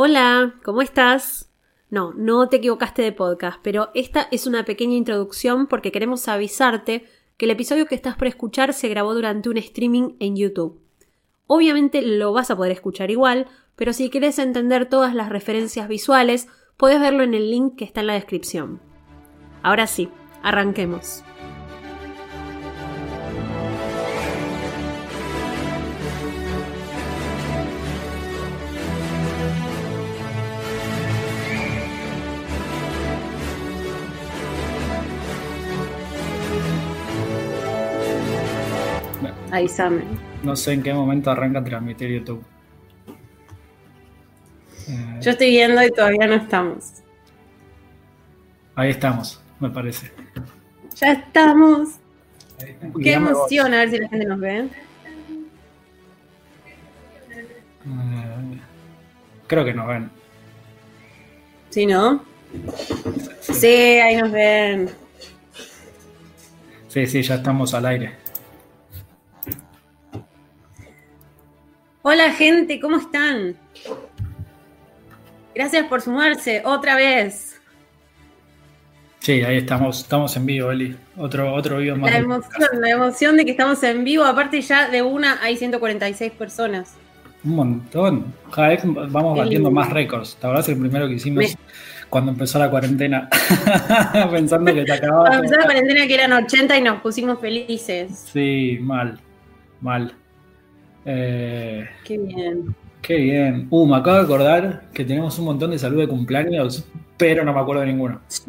Hola, ¿cómo estás? No, no te equivocaste de podcast, pero esta es una pequeña introducción porque queremos avisarte que el episodio que estás por escuchar se grabó durante un streaming en YouTube. Obviamente lo vas a poder escuchar igual, pero si quieres entender todas las referencias visuales, podés verlo en el link que está en la descripción. Ahora sí, arranquemos. Avísame. No sé en qué momento arranca a transmitir YouTube. Yo estoy viendo y todavía no estamos. Ahí estamos, me parece. ¡Ya estamos! ¡Qué emoción! A ver si la gente nos ve. Creo que nos ven. ¿Sí, no? Sí, ahí nos ven. Sí, ya estamos al aire. Hola gente, ¿cómo están? Gracias por sumarse otra vez. Sí, ahí estamos en vivo, Eli. Otro vivo más. La emoción de que estamos en vivo, aparte ya de una hay 146 personas. Un montón. Cada vez vamos batiendo más récords. ¿Te acordás el primero que hicimos cuando empezó la cuarentena? Pensando que te acababa. Cuando empezó la cuarentena que eran 80 y nos pusimos felices. Sí, mal. Qué bien. Me acabo de acordar que tenemos un montón de saludos de cumpleaños, pero no me acuerdo de ninguno. Sí.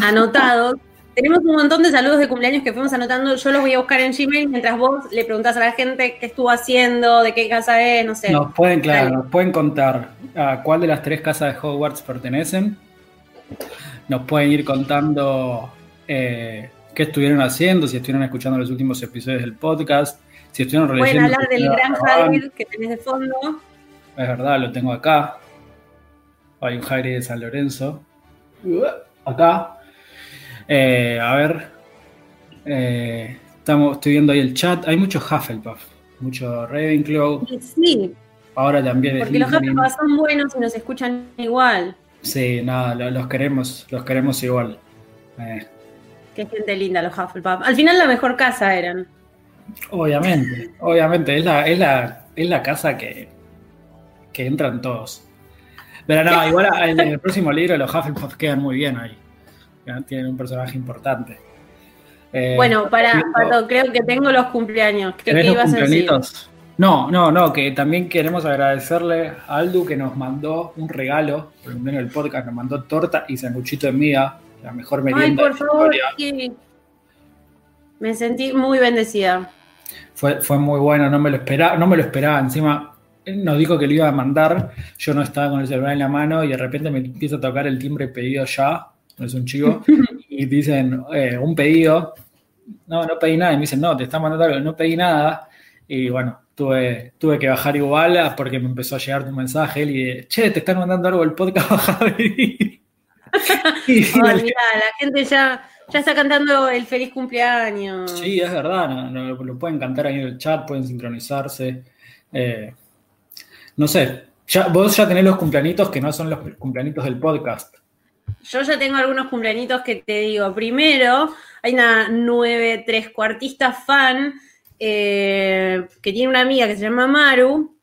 Anotados. Tenemos un montón de saludos de cumpleaños que fuimos anotando. Yo los voy a buscar en Gmail mientras vos le preguntás a la gente qué estuvo haciendo, de qué casa es, no sé. Nos pueden contar a cuál de las 3 casas de Hogwarts pertenecen. Nos pueden ir contando qué estuvieron haciendo, si estuvieron escuchando los últimos episodios del podcast. Si pueden hablar del gran Hagrid que tenés de fondo. Es verdad, lo tengo acá. Hay un Hagrid de San Lorenzo. Acá. A ver. Estoy viendo ahí el chat. Hay mucho Hufflepuff. Mucho Ravenclaw. Sí. Ahora también. Porque los Hufflepuff son buenos y nos escuchan igual. Sí, nada, los queremos igual. Qué gente linda los Hufflepuff. Al final la mejor casa eran. Obviamente, es la casa que entran todos. Pero no, igual en el próximo libro los Hufflepuff quedan muy bien ahí. Tienen un personaje importante. Bueno, Pato, creo que tengo los cumpleaños. ¿Qué ibas a decir? No, que también queremos agradecerle a Aldu que nos mandó un regalo, por ejemplo en el podcast, nos mandó torta y sanguchito de miga, la mejor merienda de la historia. Ay, por favor, me sentí muy bendecida. Fue muy bueno, no me lo esperaba. Encima nos dijo que lo iba a mandar. Yo no estaba con el celular en la mano y de repente me empieza a tocar el timbre pedido ya. No es un chivo. Y dicen, un pedido. No pedí nada. Y me dicen, no, te está mandando algo. No pedí nada. Y bueno, tuve que bajar igual porque me empezó a llegar tu mensaje. Y de, che, te están mandando algo el podcast. Javi. Mirá, la gente ya está cantando el feliz cumpleaños. Sí, es verdad, lo pueden cantar ahí en el chat, pueden sincronizarse. No sé, vos ya tenés los cumpleañitos que no son los cumpleañitos del podcast. Yo ya tengo algunos cumpleañitos que te digo. Primero, hay una 9 3/4 fan que tiene una amiga que se llama Maru.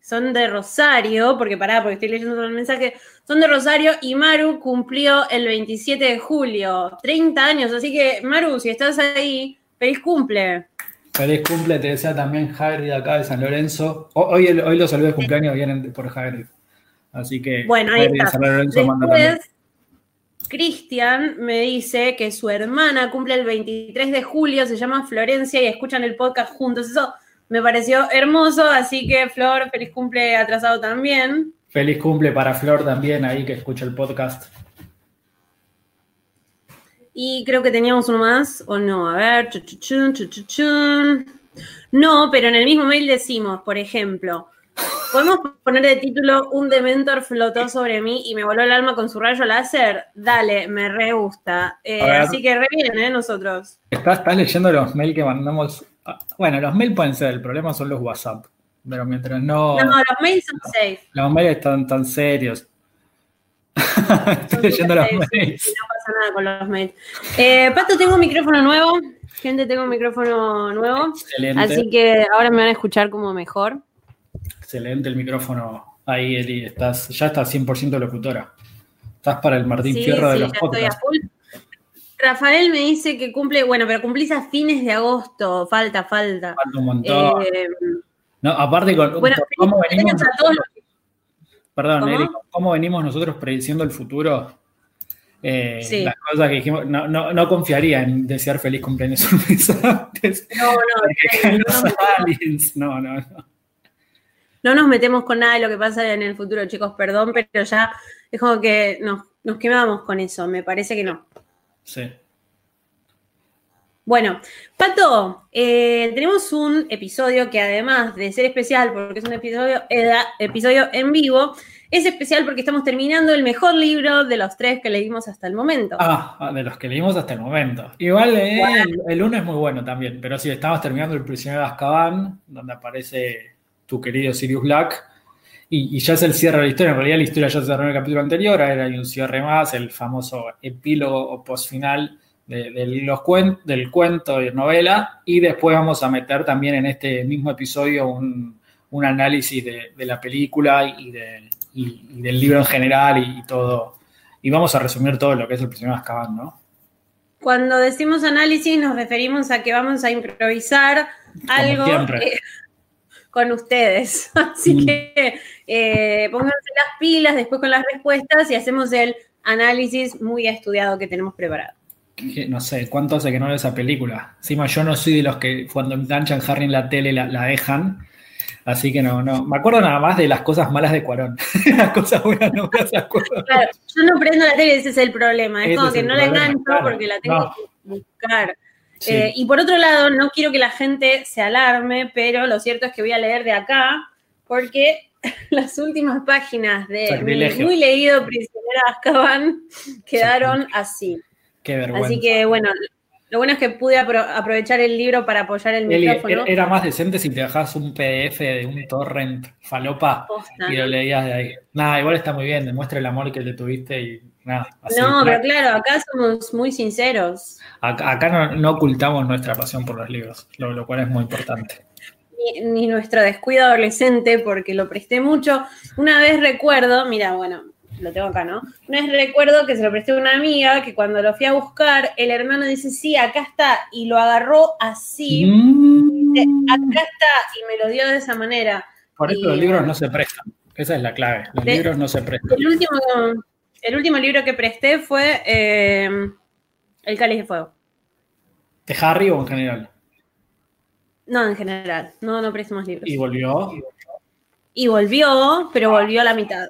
Son de Rosario, porque estoy leyendo todo el mensaje. Son de Rosario y Maru cumplió el 27 de julio, 30 años. Así que, Maru, si estás ahí, feliz cumple. Feliz cumple, te desea también Hagrid acá de San Lorenzo. Hoy los saludos de cumpleaños vienen por Hagrid. Así que, bueno, ahí está. De San Lorenzo. Después, manda también. Cristian me dice que su hermana cumple el 23 de julio, se llama Florencia y escuchan el podcast juntos. Eso me pareció hermoso, así que Flor, feliz cumple atrasado también. Feliz cumple para Flor también, ahí que escucha el podcast. Y creo que teníamos uno más, o no, a ver. No, pero en el mismo mail decimos, por ejemplo, ¿podemos poner de título un Dementor flotó sobre mí y me voló el alma con su rayo láser? Dale, me re gusta. Así que re bien, nosotros. ¿Estás leyendo los mails que mandamos? Bueno, los mails pueden ser, el problema son los WhatsApp. Pero mientras no... No, los mails son safe. Los mails están tan serios. Estoy leyendo los mails. Sí, no pasa nada con los mails. Pato, tengo un micrófono nuevo. Gente, tengo un micrófono nuevo. Excelente. Así que ahora me van a escuchar como mejor. Excelente el micrófono. Ahí, Eli, estás, ya estás 100% locutora. Estás para el Martín Fierro de los podcasts. Rafael me dice que cumple, bueno, pero cumplís a fines de agosto. Falta. Falta un montón. No, aparte, bueno, ¿cómo venimos? Perdón, Eli, ¿cómo venimos nosotros prediciendo el futuro? Las cosas que dijimos, no confiaría en desear feliz cumpleaños un mes antes. No. No nos metemos con nada de lo que pasa en el futuro, chicos, perdón, pero ya es como que nos quemamos con eso, me parece que no. Sí. Bueno, Pato, tenemos un episodio que además de ser especial, porque es un episodio en vivo, es especial porque estamos terminando el mejor libro de los tres que leímos hasta el momento. Ah, de los que leímos hasta el momento. Igual el uno es muy bueno también, pero sí, estamos terminando El Prisionero de Azkaban, donde aparece tu querido Sirius Black. Y ya es el cierre de la historia. En realidad la historia ya se cerró en el capítulo anterior. Ahora hay un cierre más, el famoso epílogo o postfinal del cuento y novela. Y después vamos a meter también en este mismo episodio un análisis de la película y del libro en general y todo. Y vamos a resumir todo lo que es El Prisionero de Azkaban, ¿no? Cuando decimos análisis nos referimos a que vamos a improvisar algo... con ustedes, así que pónganse las pilas después con las respuestas y hacemos el análisis muy estudiado que tenemos preparado. No sé, ¿cuánto hace que no veo esa película? Encima yo no soy de los que cuando enganchan Harry en la tele la dejan, así que no. Me acuerdo nada más de las cosas malas de Cuarón. Las cosas buenas no me las acuerdo. Claro, yo no prendo la tele, ese es el problema. Es como que no la engancho porque la tengo que buscar. Sí. Y por otro lado, no quiero que la gente se alarme, pero lo cierto es que voy a leer de acá, porque las últimas páginas de mi muy leído Prisionero de Azkaban quedaron así. Qué vergüenza. Así que, bueno, lo bueno es que pude aprovechar el libro para apoyar el micrófono. Era más decente si te bajabas un PDF de un torrent falopa y lo leías de ahí. Nada, igual está muy bien, demuestra el amor que te tuviste y... pero claro, acá somos muy sinceros. Acá no ocultamos nuestra pasión por los libros, lo cual es muy importante. Ni nuestro descuido adolescente, porque lo presté mucho. Una vez recuerdo, lo tengo acá, ¿no? Una vez recuerdo que se lo presté a una amiga, que cuando lo fui a buscar, el hermano dice, sí, acá está, y lo agarró así, dice, acá está, y me lo dio de esa manera. Por eso los libros no se prestan, esa es la clave, libros no se prestan. El último libro que presté fue El Cáliz de Fuego. ¿De Harry o en general? No, en general. No presto más libros. ¿Y volvió? Pero volvió a la mitad.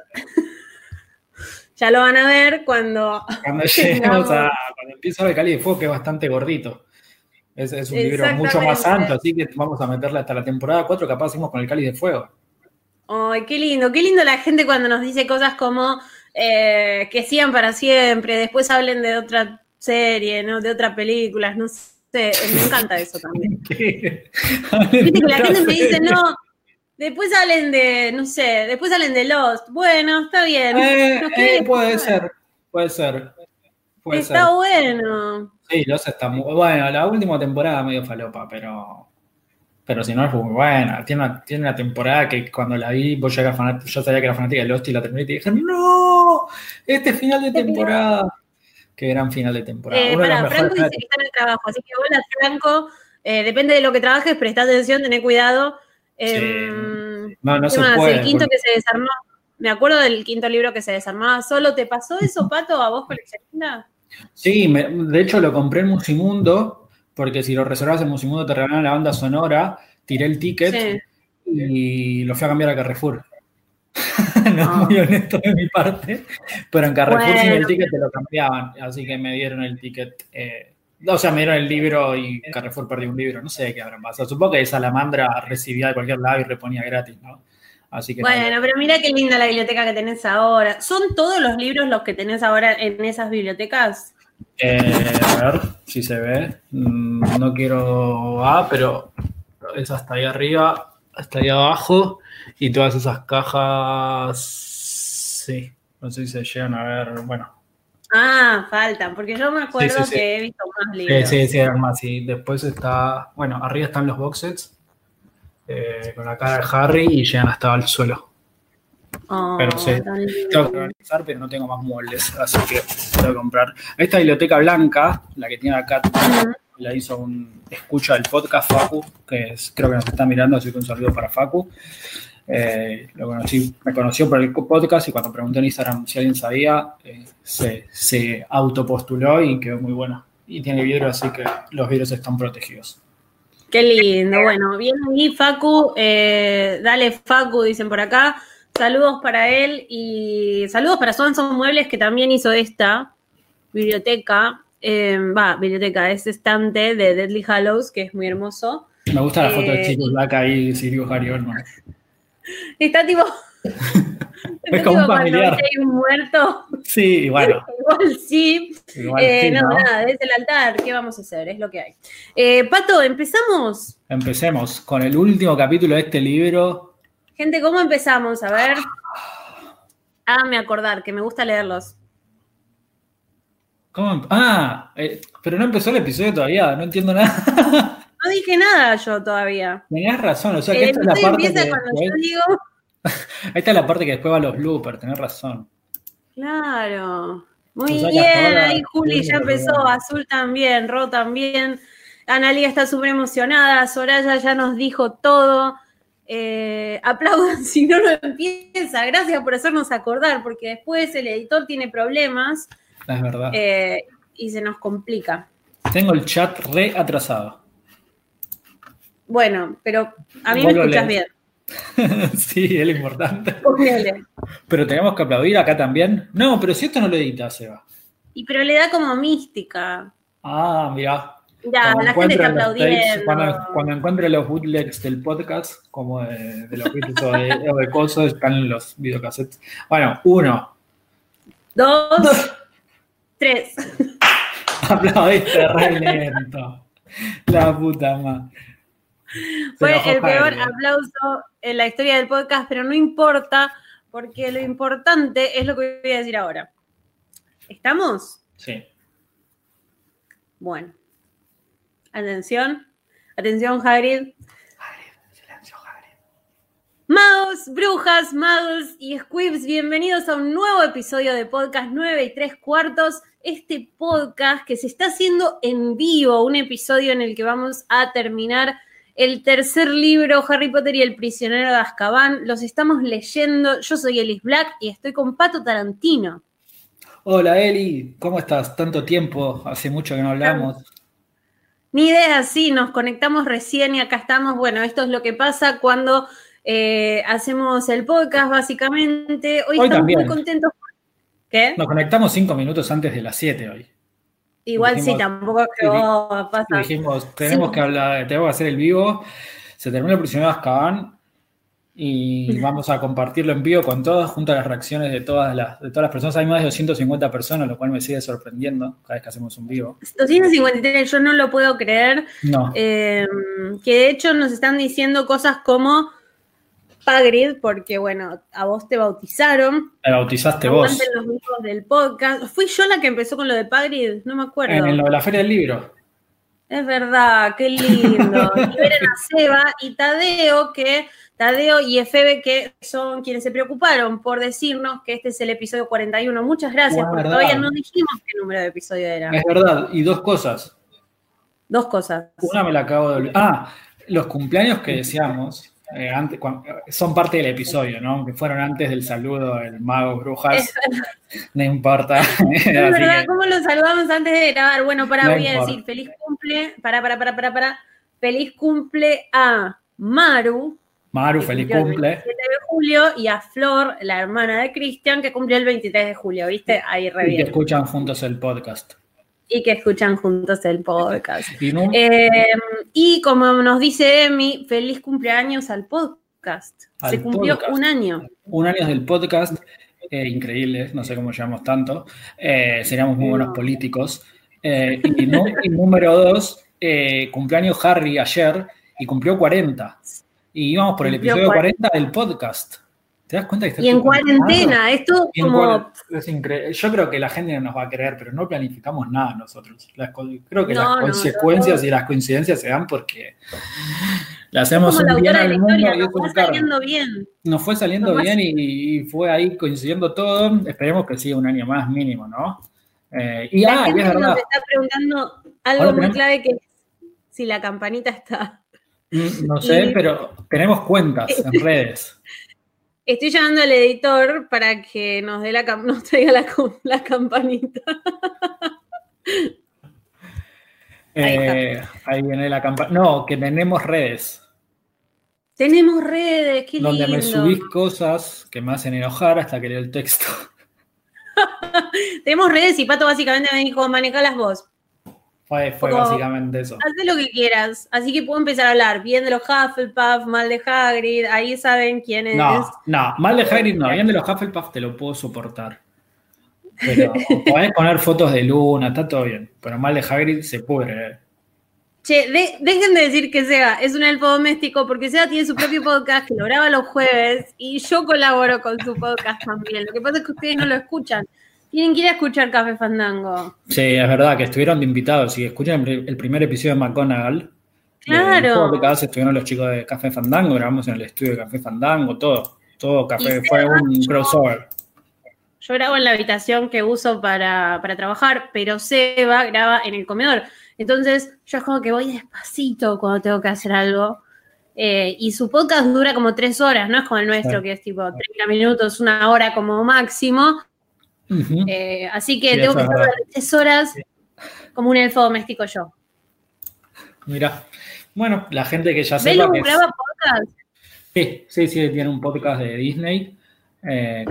Ya lo van a ver cuando lleguemos cuando empieza El Cáliz de Fuego, que es bastante gordito. Es un libro mucho más amplio, así que vamos a meterla hasta la temporada 4, capaz hacemos con El Cáliz de Fuego. Ay, qué lindo la gente cuando nos dice cosas como... que sigan para siempre, después hablen de otra serie, ¿no? De otras películas, no sé, me encanta eso también. ¿Qué? ¿Viste que la gente me dice, no, después hablen de, no sé, después hablen de Lost? Bueno, está bien. Puede ser. Está bueno. Sí, Lost está muy... Bueno, la última temporada medio falopa, pero si no es muy buena. Tiene una temporada que cuando la vi, yo sabía que era fanática de Lost y la terminé y te dije, ¡no! Este final de temporada. Qué gran final de temporada. Franco dice que está en el trabajo, así que hola, Franco. Depende de lo que trabajes, presta atención, tené cuidado. Sí. No se puede. El quinto que se desarmó. Me acuerdo del quinto libro que se desarmaba solo. ¿Te pasó eso, Pato, a vos, coleccionista? Sí, de hecho lo compré en Musimundo. Porque si lo reservas en Musimundo te regalaron la banda sonora, tiré el ticket y lo fui a cambiar a Carrefour. No es muy honesto de mi parte, pero en Carrefour sin el ticket te lo cambiaban. Así que me dieron el ticket, me dieron el libro y Carrefour perdió un libro. No sé qué habrán pasado. Supongo que Salamandra recibía de cualquier lado y reponía gratis, ¿no? Así que pero mira qué linda la biblioteca que tenés ahora. ¿Son todos los libros los que tenés ahora en esas bibliotecas? A ver si se ve. No quiero... pero es hasta ahí arriba. hasta ahí abajo, y todas esas cajas, sí, no sé si se llegan a ver, bueno. Ah, faltan, porque yo me acuerdo sí. que he visto más libros. Sí, eran más, sí. Después está, bueno, arriba están los box sets, con la cara de Harry, y llegan hasta el suelo. Oh, pero sí, tengo que organizar, pero no tengo más muebles, así que tengo que comprar. Esta biblioteca blanca, la que tiene acá, la hizo un escucha del podcast Facu, que es, creo que nos está mirando, así que un saludo para Facu. Me conoció por el podcast y cuando pregunté en Instagram si alguien sabía, se autopostuló y quedó muy buena. Y tiene vidrio, así que los vidrios están protegidos. Qué lindo, bueno, bien ahí Facu, dale Facu, dicen por acá. Saludos para él y saludos para Swanson Muebles, que también hizo esta biblioteca, este estante de Deathly Hallows, que es muy hermoso. Me gusta la foto de Sirius Black ahí, Sirius Harry. Está tipo... es como un familiar. Hay un muerto. Sí, bueno. Igual sí. Nada, desde el altar, ¿qué vamos a hacer? Es lo que hay. Pato, ¿empezamos? Empecemos con el último capítulo de este libro... Gente, ¿cómo empezamos? A ver. Háganme acordar, que me gusta leerlos. ¿Cómo? Pero no empezó el episodio todavía, no entiendo nada. No dije nada yo todavía. Tenías razón, o sea, que esta es la parte que empieza cuando después, yo digo... Esta es la parte que después va a los bloopers, tenés razón. Claro. Muy bien, ahí Juli ya empezó, Azul también, Ro también. Analia está súper emocionada, Soraya ya nos dijo todo. Aplaudan si no empieza. Gracias por hacernos acordar, porque después el editor tiene problemas. Es verdad. Y se nos complica. Tengo el chat re atrasado. Bueno, pero a mí me escuchas bien. Sí, es lo importante. Pero tenemos que aplaudir acá también. No, pero si esto no lo edita, Seba. Y pero le da como mística. Ah, mirá. Ya, la gente está aplaudiendo. Cuando encuentre los bootlegs del podcast, como de los clips o de cosas, están en los videocassettes. Bueno, 1, 2, 3. Aplaudiste re lento. La puta madre. Fue el peor aplauso en la historia del podcast, pero no importa, porque lo importante es lo que voy a decir ahora. ¿Estamos? Sí. Bueno. Atención, atención Hagrid. Hagrid, silencio Hagrid. Magos, brujas, magos y squibs, bienvenidos a un nuevo episodio de Podcast 9 3/4. Este podcast que se está haciendo en vivo, un episodio en el que vamos a terminar el tercer libro, Harry Potter y El Prisionero de Azkaban. Los estamos leyendo, yo soy Eli Black y estoy con Pato Tarantino. Hola Eli, ¿cómo estás? Tanto tiempo, hace mucho que no hablamos. Ni idea, sí, nos conectamos recién y acá estamos. Bueno, esto es lo que pasa cuando hacemos el podcast, básicamente. Hoy estamos también. Muy contentos. ¿Qué? Nos conectamos 5 minutos antes de las 7 hoy. Igual dijimos, sí, tampoco pasa. Dijimos, tenemos que hacer el vivo, se termina El Prisionero de Azkaban y vamos a compartirlo en vivo con todos, junto a las reacciones de todas las personas. Hay más de 250 personas, lo cual me sigue sorprendiendo cada vez que hacemos un vivo. 253, yo no lo puedo creer. No. Que de hecho nos están diciendo cosas como Hagrid, porque bueno, a vos te bautizaron. Te bautizaste vos. Antes en los grupos del podcast. ¿Fui yo la que empezó con lo de Hagrid? No me acuerdo. En lo de la Feria del Libro. Es verdad, qué lindo. Liberen a Seba y Tadeo, que... Tadeo y Efebe, que son quienes se preocuparon por decirnos que este es el episodio 41. Muchas gracias, porque todavía no dijimos qué número de episodio era. Es verdad, y dos cosas. Una me la acabo de olvidar. Los cumpleaños que decíamos antes, son parte del episodio, ¿no? Que fueron antes del saludo del mago brujas. No importa. Es verdad, ¿cómo lo saludamos antes de grabar? Bueno, voy a decir, feliz cumple, feliz cumple a Maru, feliz cumple. El 27 de julio, y a Flor, la hermana de Cristian, que cumplió el 23 de julio, ¿viste? Ahí re bien. Y que escuchan juntos el podcast. Y como nos dice Emi, feliz cumpleaños al podcast. Se cumplió podcast. Un año. Un año del podcast, increíble, no sé cómo llevamos tanto. Seríamos muy buenos políticos. Y número 2, cumpleaños Harry ayer y cumplió 40. Y íbamos por el episodio 40 del podcast. ¿Te das cuenta que está y en cuarentena? Esto como... Es increíble. Yo creo que la gente no nos va a creer, pero no planificamos nada nosotros. Creo que las consecuencias y las coincidencias se dan porque le hacemos un bien al mundo. Nos fue saliendo bien. Nos fue saliendo bien y fue ahí coincidiendo todo. Esperemos que siga un año más mínimo, ¿no? Y la gente es nos está preguntando algo muy clave, que es si la campanita está... No sé, pero tenemos cuentas en redes. Estoy llamando al editor para que nos dé nos traiga la campanita. Ahí viene la campanita. No, que tenemos redes. Tenemos redes, qué lindo. Donde me subís cosas que me hacen enojar hasta que leo el texto. Tenemos redes y Pato básicamente me dijo, manejalas vos. Fue básicamente eso. Haz lo que quieras. Así que puedo empezar a hablar bien de los Hufflepuff, mal de Hagrid. Ahí saben quién es. No, mal de Hagrid no. Bien de los Hufflepuff te lo puedo soportar. Pero podés poner fotos de Luna, está todo bien. Pero mal de Hagrid se pudre. Che, dejen de decir que Seba es un elfo doméstico, porque Seba tiene su propio podcast que lo graba los jueves y yo colaboro con su podcast también. Lo que pasa es que ustedes no lo escuchan. Tienen que ir a escuchar Café Fandango. Sí, es verdad que estuvieron de invitados. Si escuchan el primer episodio de McGonagall, claro, de cada vez estuvieron los chicos de Café Fandango, grabamos en el estudio de Café Fandango, todo Café, fue un crossover. Yo grabo en la habitación que uso para trabajar, pero Seba graba en el comedor. Entonces, yo es como que voy despacito cuando tengo que hacer algo. Y su podcast dura como 3 horas, no es como el nuestro, sí, que es tipo 30 minutos, 1 hora como máximo. Uh-huh. Así que sí, tengo que estar 3 horas como un elfo doméstico yo. Mirá. Bueno, la gente que ya sepa que graba podcast. Sí, tiene un podcast de Disney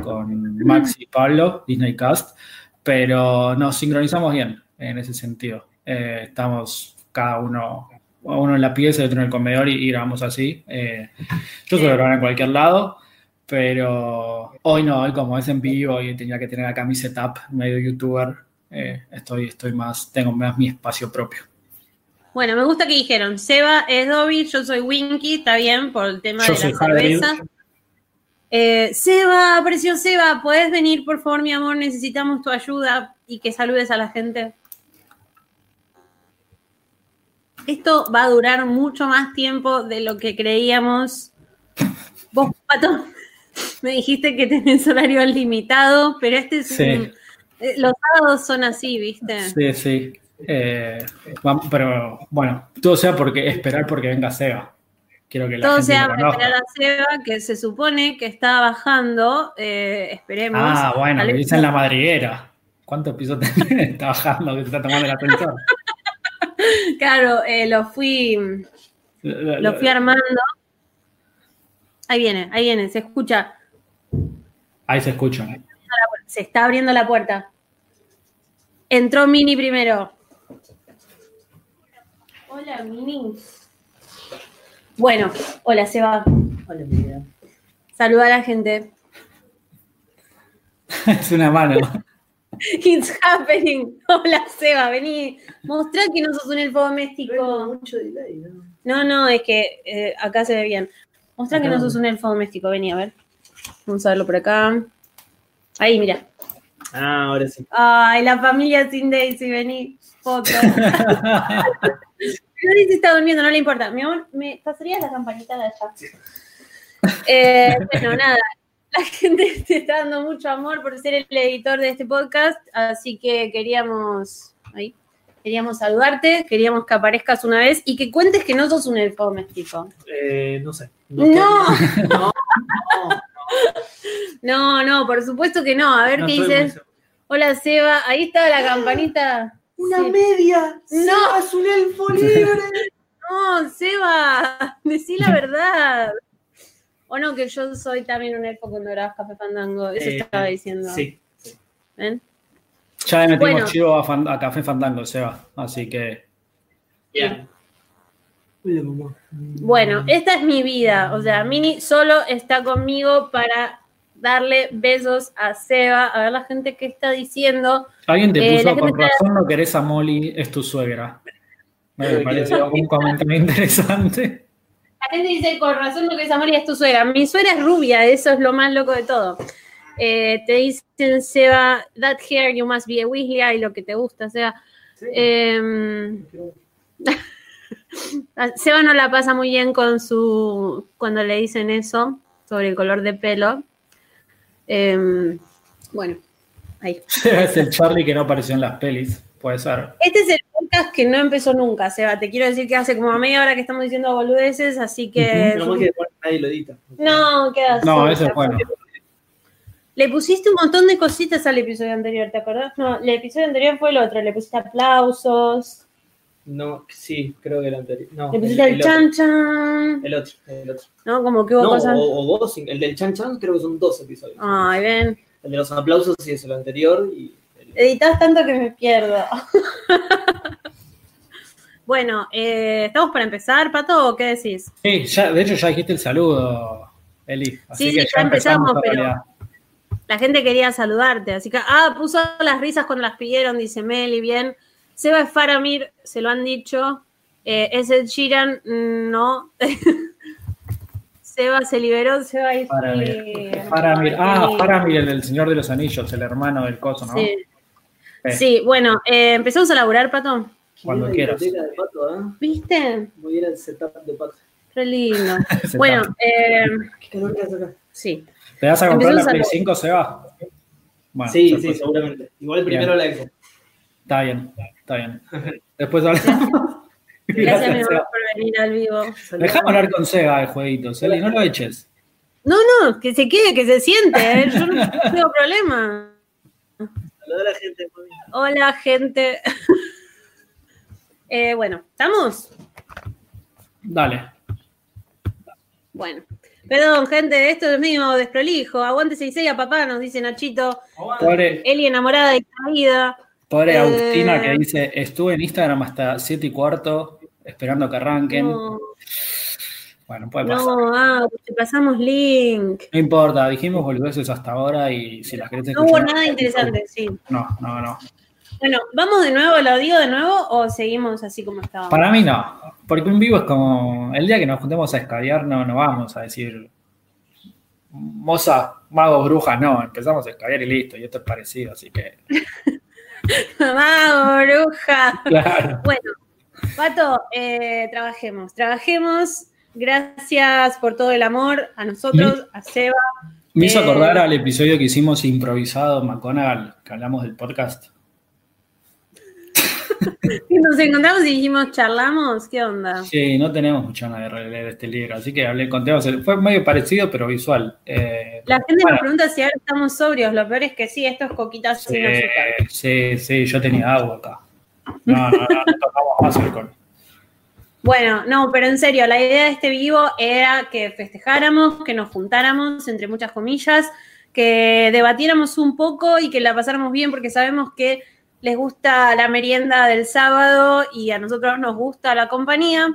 con Max y Pablo, Disney Cast, pero nos sincronizamos bien en ese sentido. Estamos cada uno en la pieza y otro en el comedor y grabamos así. Yo suelo grabar en cualquier lado. Pero hoy como es en vivo, hoy tenía que tener acá mi setup, medio youtuber, tengo más mi espacio propio. Bueno, me gusta que dijeron, Seba es Dobby, yo soy Winky, está bien, por el tema yo de la cerveza. Seba, apareció Seba, ¿podés venir, por favor, mi amor? Necesitamos tu ayuda y que saludes a la gente. Esto va a durar mucho más tiempo de lo que creíamos. Vos, Pato, me dijiste que tenés horario limitado, pero este es los sábados son así, ¿viste? Sí. Pero, bueno, todo sea porque esperar porque venga Seba. Quiero que la todo gente sea para esperar a Seba, que se supone que está bajando, esperemos. Ah, bueno, le dicen la madriguera. ¿Cuántos pisos tenés? Está bajando, que te está tomando el ascensor. Claro, lo fui armando. Ahí viene, se escucha. Ahí se escucha. Se está abriendo la puerta. Entró Mini primero. Hola, Mini. Bueno, hola, Seba. Hola, Mini. Saluda a la gente. Es una mano. It's happening. Hola, Seba, vení. Mostrá que no sos un elfo doméstico. Mucho delay, ¿no? No, es que acá se ve bien. Mostrá que no sos un elfo doméstico, vení a ver. Vamos a verlo por acá. Ahí, mirá. Ah, ahora sí. Ay, la familia sin Daisy, vení. Foto. Daisy está durmiendo, no le importa. Mi amor, ¿me pasarías la campanita de allá? Bueno, nada. La gente te está dando mucho amor por ser el editor de este podcast, así que queríamos saludarte, queríamos que aparezcas una vez y que cuentes que no sos un elfo doméstico. No sé. No, por supuesto que no. A ver qué dices. Hola, Seba. Ahí está la campanita. Una media. No, es un elfo libre. No, Seba, decí la verdad. O no, que yo soy también un elfo cuando grabas Café Fandango. Eso estaba diciendo. Sí. ¿Ven? Ya le metimos chivo a Café Fandango, Seba, así que... Yeah. Bueno, esta es mi vida, o sea, Mini solo está conmigo para darle besos a Seba, a ver la gente que está diciendo... Alguien te puso, con razón no querés a Molly, es tu suegra. Me pareció un comentario interesante. La gente dice, con razón lo que es Amalia es tu suegra. Mi suegra es rubia, eso es lo más loco de todo. Te dicen, Seba, that hair, you must be a Weasley, y lo que te gusta, Seba. Sí. Seba no la pasa muy bien con su, cuando le dicen eso, sobre el color de pelo. Bueno, ahí. Seba es el Charlie que no apareció en las pelis, puede ser. Este es el podcast que no empezó nunca, Seba. Te quiero decir que hace como media hora que estamos diciendo boludeces, así que... No, que nadie lo edita. No, queda así. No, eso es bueno. Le pusiste un montón de cositas al episodio anterior, ¿te acordás? No, el episodio anterior fue el otro, le pusiste aplausos. No, sí, creo que el anterior. No, le pusiste el chan chan. El otro. No, como que hubo cosas. O vos, el del chan chan creo que son 2 episodios. Ay, ven. El de los aplausos sí es el anterior. Y el... Editás tanto que me pierdo. Bueno, ¿estamos para empezar, Pato, o qué decís? Sí, ya, de hecho ya dijiste el saludo, Eli. Así sí, que ya empezamos, pero... La gente quería saludarte, así que, puso las risas cuando las pidieron, dice Meli, bien. Seba es Faramir, se lo han dicho. Es el Sheeran, no. Seba se liberó, Seba es Faramir. Faramir, el del Señor de los Anillos, el hermano del coso, ¿no? Sí, sí, bueno, empezamos a laburar, Pato. Cuando quieras. ¿Viste? Voy a ir al setup de Pato. Re lindo. Bueno, ¿qué calor que hace acá? Sí. ¿Te vas a comprar la Play 5, Seba? Bueno, sí, seguramente. Igual primero la Xbox. Está bien. Después hablamos. Gracias, mi amor, por venir al vivo. Dejame hablar con Seba de jueguitos, Eli, no lo eches. No, que se quede, que se siente. Yo no tengo problema. Saluda a la gente. Hola, gente. Bueno, ¿estamos? Dale. Bueno. Perdón, gente, esto es mío, desprolijo. Aguante 6-6 a papá, nos dice Nachito. Pobre, Eli enamorada de caída. Pobre Agustina que dice, estuve en Instagram hasta 7:15, esperando que arranquen. No. Bueno, puede pasar. No, te pasamos link. No importa, dijimos boludeces hasta ahora y si las querés escuchar. No hubo nada interesante, sí. No. Bueno, ¿vamos de nuevo, lo digo de nuevo o seguimos así como estábamos? Para mí no. Porque un vivo es como, el día que nos juntemos a escabiar no vamos a decir mozas, magos, brujas, no, empezamos a escabiar y listo, y esto es parecido, así que... Mago, bruja. Claro. Bueno, Pato, trabajemos, gracias por todo el amor, a nosotros, a Seba. Me hizo acordar al episodio que hicimos improvisado, McGonagall, que hablamos del podcast. Nos encontramos y dijimos, charlamos, ¿qué onda? Sí, no tenemos mucha ganas de releer este libro, así que hablé con temas, fue medio parecido, pero visual. La gente nos pregunta si ahora estamos sobrios, lo peor es que sí, esto es coquitas sin azúcar. Sí, yo tenía agua acá. No, tocamos más alcohol. Bueno, no, pero en serio, la idea de este vivo era que festejáramos, que nos juntáramos, entre muchas comillas, que debatiéramos un poco y que la pasáramos bien, porque sabemos que les gusta la merienda del sábado y a nosotros nos gusta la compañía,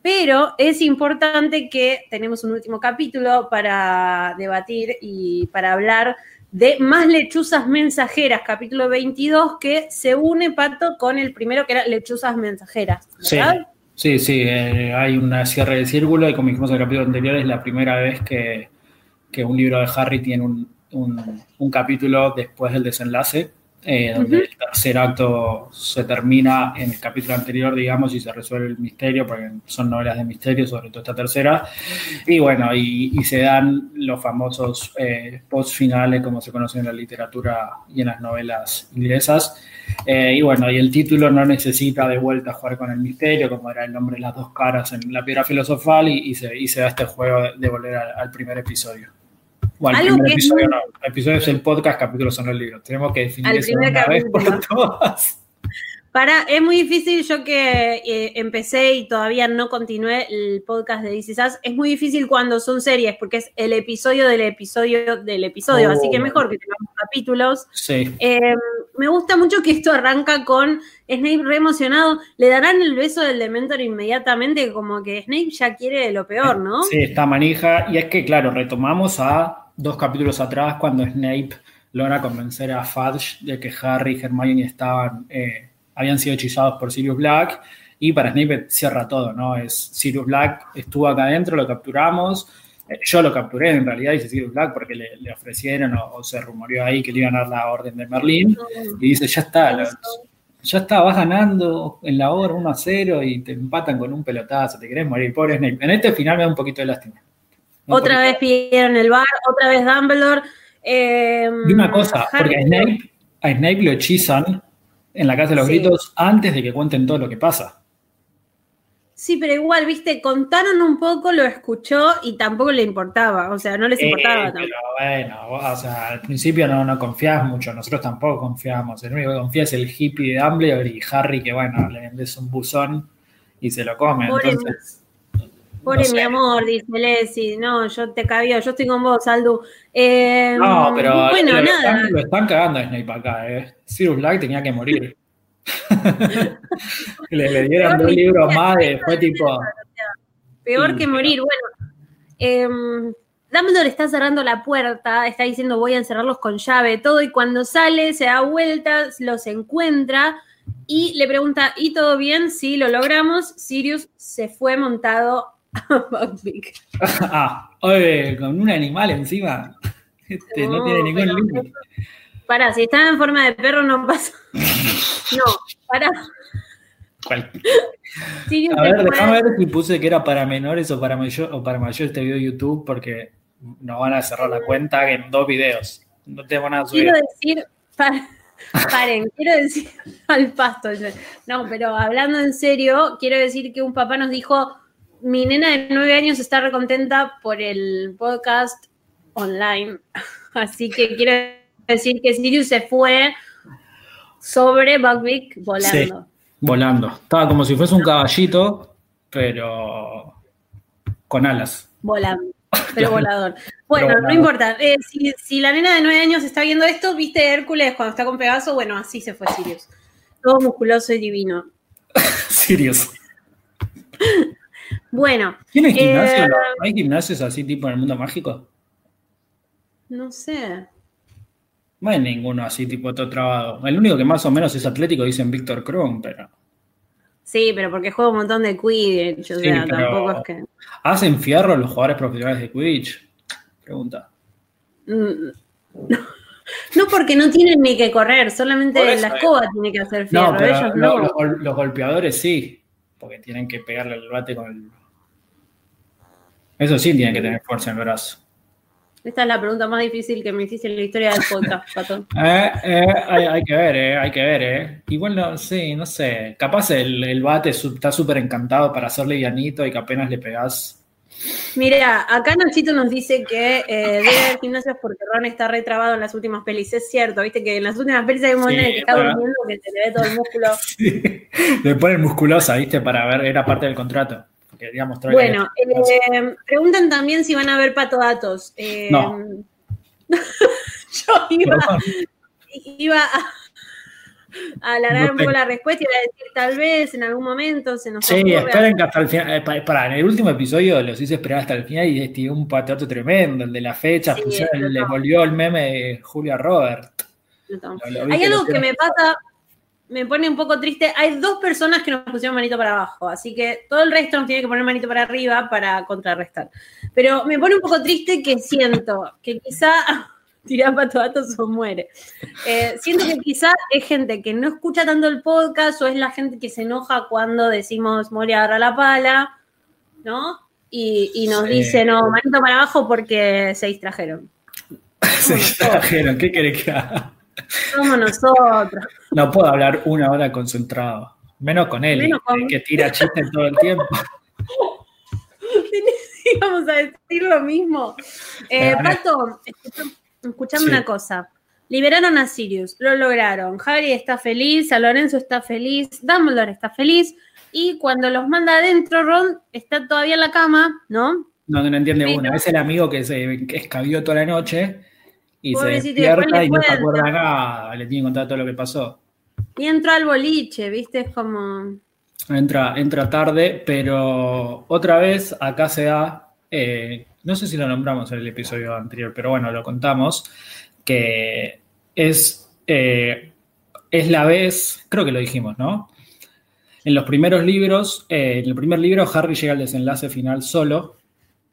pero es importante que tenemos un último capítulo para debatir y para hablar de Más Lechuzas Mensajeras, capítulo 22, que se une, Pato, con el primero que era Lechuzas Mensajeras, ¿verdad? Sí, hay una cierre de círculo y como dijimos en el capítulo anterior, es la primera vez que un libro de Harry tiene un capítulo después del desenlace. Donde el tercer acto se termina en el capítulo anterior, digamos, y se resuelve el misterio, porque son novelas de misterio, sobre todo esta tercera. Y bueno, y se dan los famosos post-finales, como se conocen en la literatura y en las novelas inglesas. Y bueno, y el título no necesita de vuelta jugar con el misterio, como era el nombre de las dos caras en La Piedra Filosofal, y se da este juego de volver al primer episodio. Bueno, el primer episodio no. El episodio es el podcast, capítulos son los libros. Tenemos que definir eso una vez por todas. Es muy difícil, yo que empecé y todavía no continué el podcast de DC Sass, es muy difícil cuando son series, porque es el episodio del episodio del episodio, así que mejor que tengamos capítulos. Sí. Me gusta mucho que esto arranca con Snape re emocionado. Le darán el beso del Dementor inmediatamente, como que Snape ya quiere lo peor, ¿no? Sí, está manija. Y es que, claro, retomamos a 2 capítulos atrás, cuando Snape logra convencer a Fudge de que Harry y Hermione habían sido hechizados por Sirius Black, Y para Snape cierra todo, ¿no? Es Sirius Black estuvo acá adentro, lo capturamos. Yo lo capturé, en realidad, dice Sirius Black, porque le ofrecieron o se rumoreó ahí que le iban a dar la orden de Merlín. Y dice, ya está, vas ganando en la hora 1-0 y te empatan con un pelotazo, te querés morir, pobre Snape. En este final me da un poquito de lástima. Otra vez pidieron el VAR, otra vez Dumbledore. Y una cosa, porque a Snape lo hechizan en la Casa de los Gritos antes de que cuenten todo lo que pasa. Sí, pero igual, viste, contaron un poco, lo escuchó y tampoco le importaba, o sea, no les importaba tanto. Pero bueno, o sea, al principio no confiás mucho, nosotros tampoco confiamos, el único que confía es el hippie de Dumbledore y Harry, que bueno, le vendés un buzón y se lo come, pobre, entonces... Pobre, no sé. Mi amor, dice Leslie, no, yo te cabía, yo estoy con vos, Aldu. No, pero bueno, nada. Lo están cagando a Snape acá, Sirius Black tenía que morir. le dieron dos libros más, fue tipo... Peor que morir, bueno. Dumbledore está cerrando la puerta, está diciendo voy a encerrarlos con llave, todo, y cuando sale, se da vueltas, los encuentra, y le pregunta, ¿y todo bien? Sí, lo logramos. Sirius se fue montado a Buckbeak. Oye, con un animal encima. No tiene ningún límite. Pará, si estaba en forma de perro no pasa. No, pará. ¿Cuál? Sirius, a ver, déjame ver si puse que era para menores o para mayor este video de YouTube, porque nos van a cerrar la cuenta en 2 videos. No te van a subir. Quiero decir, paren, quiero decir al pasto. No, pero hablando en serio, quiero decir que un papá nos dijo, mi nena de 9 años está recontenta por el podcast online. Así que quiero decir que Sirius se fue sobre Buckbeak volando. Sí, volando. Estaba como si fuese un caballito, pero con alas. Volando. Pero volador. Bueno, pero volador. No importa. Si la nena de 9 años está viendo esto, viste Hércules cuando está con Pegaso, bueno, así se fue Sirius. Todo musculoso y divino. Sirius. Bueno. ¿Tiene gimnasio? ¿Hay gimnasios así tipo en el mundo mágico? No sé. No hay ninguno así tipo todo trabado. El único que más o menos es atlético dicen Víctor Krum, pero... Sí, pero porque juega un montón de Quidditch, o sea, sí, tampoco es que... ¿Hacen fierro los jugadores profesionales de Quidditch? Pregunta. No, porque no tienen ni que correr, solamente eso, la escoba tiene que hacer fierro. No, pero ellos no. Los golpeadores sí, porque tienen que pegarle el bate con el... Eso sí tienen que tener fuerza en el brazo. Esta es la pregunta más difícil que me hiciste en la historia del podcast, Pato. Hay que ver. Igual no sé. Capaz el bate está súper encantado para hacerle livianito y que apenas le pegás. Mirá, acá Nachito nos dice que debe haber gimnasios porque Ron está retrabado en las últimas pelis. Es cierto, viste que en las últimas pelis hay un momento en el que está durmiendo que se le ve todo el músculo. Sí. Le ponen musculosa, viste, para ver, era parte del contrato. Bueno, preguntan también si van a ver Pato Datos. No. Yo iba a alargar un poco la respuesta y iba a decir tal vez en algún momento se nos... Sí, esperen que hasta el final... en el último episodio los hice esperar hasta el final y estiré un pateato tremendo, el de la fecha, sí, le volvió el meme de Julia Roberts. Hay algo que me pasa... Me pone un poco triste. Hay 2 personas que nos pusieron manito para abajo, así que todo el resto nos tiene que poner manito para arriba para contrarrestar. Pero me pone un poco triste que siento que quizá tirá Pato Datos o muere. Siento que quizá es gente que no escucha tanto el podcast o es la gente que se enoja cuando decimos Mori agarra la pala, ¿no? Y nos dice, no, manito para abajo porque se distrajeron. ¿Qué querés que haga? Somos nosotros. No puedo hablar una hora concentrado. Menos con él, que tira chistes todo el tiempo. Íbamos a decir lo mismo. Pato, escuchame una cosa. Liberaron a Sirius, lo lograron. Harry está feliz, San Lorenzo está feliz, Dumbledore está feliz. Y cuando los manda adentro, Ron está todavía en la cama, ¿no? No entiende uno. Es el amigo que se escabió toda la noche. Y pobre, se despierta y no se acuerda nada, le tiene que contar todo lo que pasó. Y entró al boliche, ¿viste? Es como... Entra tarde, pero otra vez acá se da... no sé si lo nombramos en el episodio anterior, pero bueno, lo contamos, que es la vez... Creo que lo dijimos, ¿no? En los primeros libros, en el primer libro, Harry llega al desenlace final solo,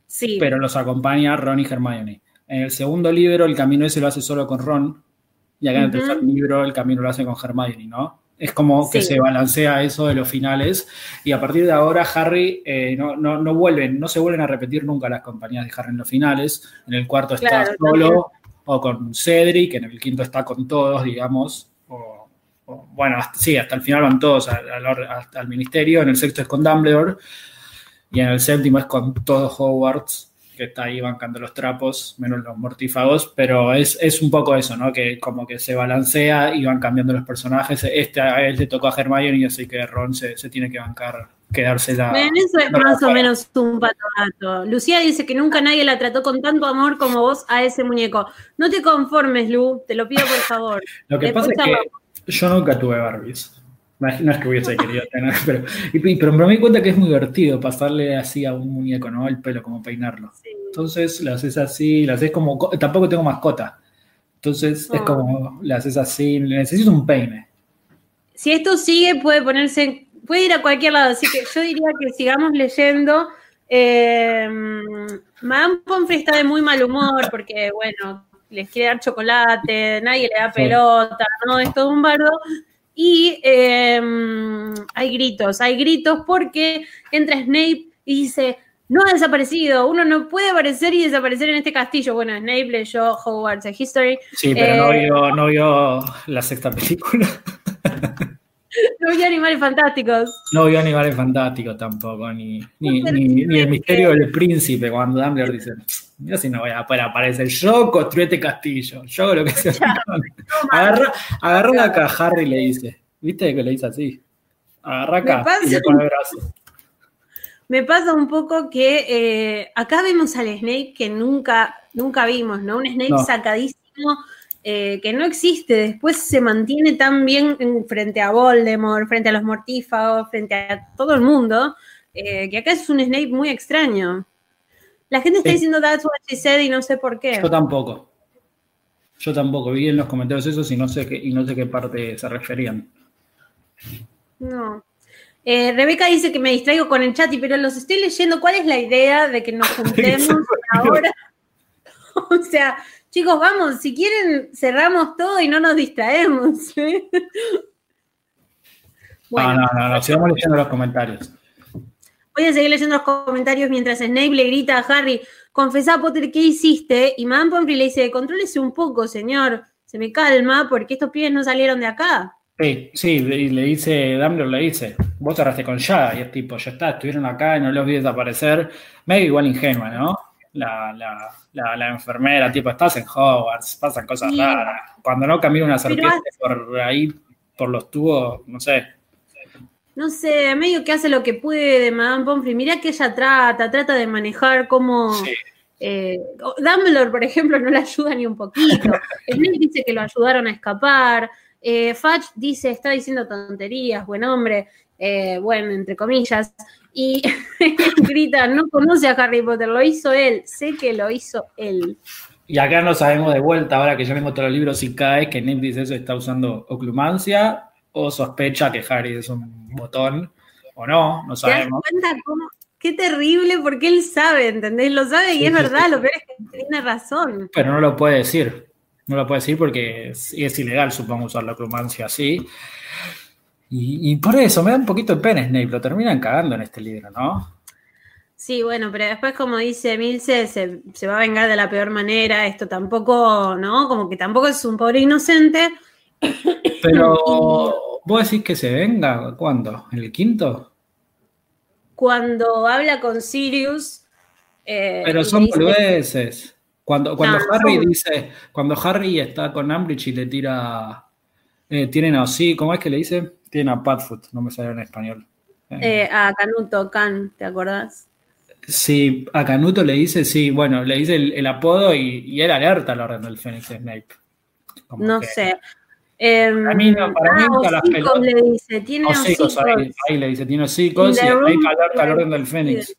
sí, pero los acompaña Ron y Hermione. En el segundo libro, el camino ese lo hace solo con Ron, y acá en el tercer libro, el camino lo hace con Hermione, ¿no? Es como que se balancea eso de los finales, y a partir de ahora Harry no se vuelven a repetir nunca las compañías de Harry en los finales. En el cuarto está solo o con Cedric, en el quinto está con todos, digamos, hasta el final van todos al ministerio. En el sexto es con Dumbledore y en el séptimo es con todo Hogwarts, que está ahí bancando los trapos, menos los mortífagos, pero es un poco eso, ¿no? Que como que se balancea y van cambiando los personajes. A él le tocó a Hermione, y así que Ron se tiene que bancar, quedarse la... Bueno, eso es más o menos un pato. Lucía dice que nunca nadie la trató con tanto amor como vos a ese muñeco. No te conformes, Lu, te lo pido por favor. Lo que pasa es que yo nunca tuve Barbies. No es que hubiese querido tener, pero me di cuenta que es muy divertido pasarle así a un muñeco, ¿no? El pelo, como peinarlo. Sí. Entonces lo haces así, lo haces como... Tampoco tengo mascota. Entonces es como, lo haces así, necesito un peine. Si esto sigue, puede ir a cualquier lado. Así que yo diría que sigamos leyendo. Madame Pomfrey está de muy mal humor porque, bueno, les quiere dar chocolate, nadie le da pelota, ¿no? Es todo un bardo. Y hay gritos porque entra Snape y dice, no ha desaparecido, uno no puede aparecer y desaparecer en este castillo. Bueno, Snape leyó Hogwarts History. Sí, pero no vio la sexta película. No vio Animales Fantásticos. No vio Animales Fantásticos tampoco, ni El Misterio del Príncipe, cuando Dumbledore dice, mira si no voy a poder aparecer, yo construí este castillo, yo hago lo que sea. Agarra acá a Harry y le dice, ¿viste que le dice así? Agarra acá y le pone el brazo. Me pasa un poco que acá vemos al Snape que nunca vimos, ¿no? Un Snape sacadísimo. Que no existe, después se mantiene tan bien frente a Voldemort, frente a los mortífagos, frente a todo el mundo, que acá es un Snape muy extraño. La gente está diciendo that's what she said y no sé por qué. Yo tampoco, vi en los comentarios esos y no sé qué parte se referían. No. Rebeca dice que me distraigo con el chat, pero los estoy leyendo. ¿Cuál es la idea de que nos juntemos ahora? O sea... Chicos, vamos, si quieren cerramos todo y no nos distraemos. ¿Eh? Bueno, no, sigamos leyendo los comentarios. Voy a seguir leyendo los comentarios mientras Snape le grita a Harry, confesá, Potter, ¿qué hiciste? Y Madame Pomfrey le dice, contrólese un poco, señor, se me calma, porque estos pibes no salieron de acá. Sí, le dice, Dumbledore le dice, vos cerraste con ya, y es tipo, ya está, estuvieron acá y no los vi desaparecer. Medio igual ingenua, ¿no? La enfermera, tipo, estás en Hogwarts, pasan cosas raras. Cuando no camina una serpiente por ahí, por los tubos, no sé. No sé, medio que hace lo que puede, Madame Pomfrey. Mirá que ella trata de manejar como... Sí. Dumbledore, por ejemplo, no la ayuda ni un poquito. Snape dice que lo ayudaron a escapar. Fudge dice, está diciendo tonterías, buen hombre. Bueno, entre comillas. Y grita, no conoce a Harry Potter, lo hizo él, sé que lo hizo él. Y acá no sabemos de vuelta, ahora que ya vemos todos los libros, si cada vez que Snape dice eso está usando oclumancia o sospecha que Harry es un botón o no sabemos. ¿Te das cuenta cómo? Qué terrible, porque él sabe, ¿entendés? Lo sabe y es verdad, lo peor es que tiene razón. Pero no lo puede decir, porque es ilegal, supongo, usar la oclumancia así. Y por eso me da un poquito de pena Snape, lo terminan cagando en este libro, ¿no? Sí, bueno, pero después, como dice Milce, se va a vengar de la peor manera, esto tampoco, ¿no? Como que tampoco es un pobre inocente. Pero, ¿vos decís que se venga? ¿Cuándo? ¿En el quinto? Cuando habla con Sirius. Pero son boludeces. Cuando Harry dice, cuando Harry está con Umbridge y le tira... tienen así, ¿cómo es que le dice? Tienen a Padfoot, no me salió en español. A Canuto, Can, ¿te acordás? Sí, a Canuto le dice, sí, bueno, le dice el apodo y él alerta a la Orden del Fénix Snape. Como no que, sé. Para mí nunca las pelotas. Le dice, tiene hocicos. Ahí le dice, tiene hocicos y Snape alerta a la Orden del Fénix.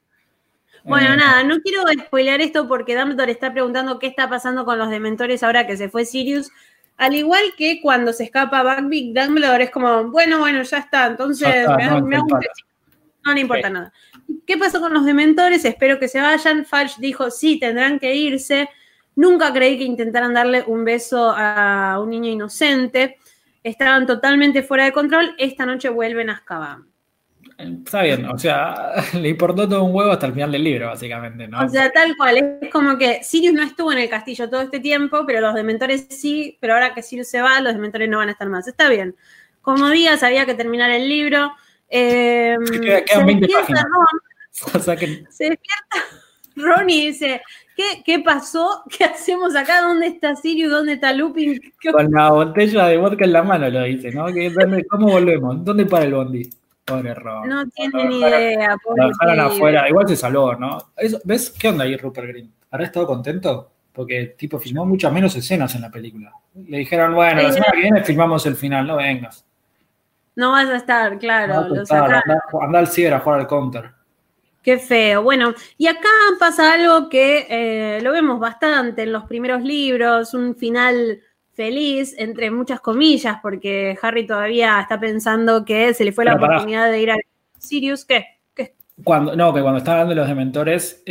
Bueno, nada, no quiero spoilear esto porque Dumbledore está preguntando qué está pasando con los dementores ahora que se fue Sirius. Al igual que cuando se escapa Buckbeak, Dumbledore es como, bueno, ya está, entonces ya está, me hago un testigo. No le importa nada. ¿Qué pasó con los dementores? Espero que se vayan. Fudge dijo, sí, tendrán que irse. Nunca creí que intentaran darle un beso a un niño inocente. Estaban totalmente fuera de control. Esta noche vuelven a Azkaban. Está bien, o sea, le importó todo un huevo hasta el final del libro, básicamente, ¿no? O sea, tal cual, es como que Sirius no estuvo en el castillo todo este tiempo, pero los dementores sí, pero ahora que Sirius se va, los dementores no van a estar más. Está bien. Como días, había que terminar el libro. Quedan 20 páginas. Ron, o sea que... Se despierta Ron y dice, ¿qué pasó? ¿Qué hacemos acá? ¿Dónde está Sirius? ¿Dónde está Lupin? Con la botella de vodka en la mano lo dice, ¿no? ¿Cómo volvemos? ¿Dónde para el bondi? Pobre Ron. No tiene ni idea. Lo dejaron afuera. Igual se salvó, ¿no? ¿Ves? ¿Qué onda ahí, Rupert Green? ¿Habrá estado contento? Porque el tipo filmó muchas menos escenas en la película. Le dijeron, bueno, la semana que viene filmamos el final, no vengas. No vas a estar, claro. No vas a estar, andá al ciber a jugar al counter. Qué feo. Bueno, y acá pasa algo que lo vemos bastante en los primeros libros, un final... feliz, entre muchas comillas, porque Harry todavía está pensando que se le fue la oportunidad de ir a Sirius. ¿Qué? Cuando está hablando de los dementores,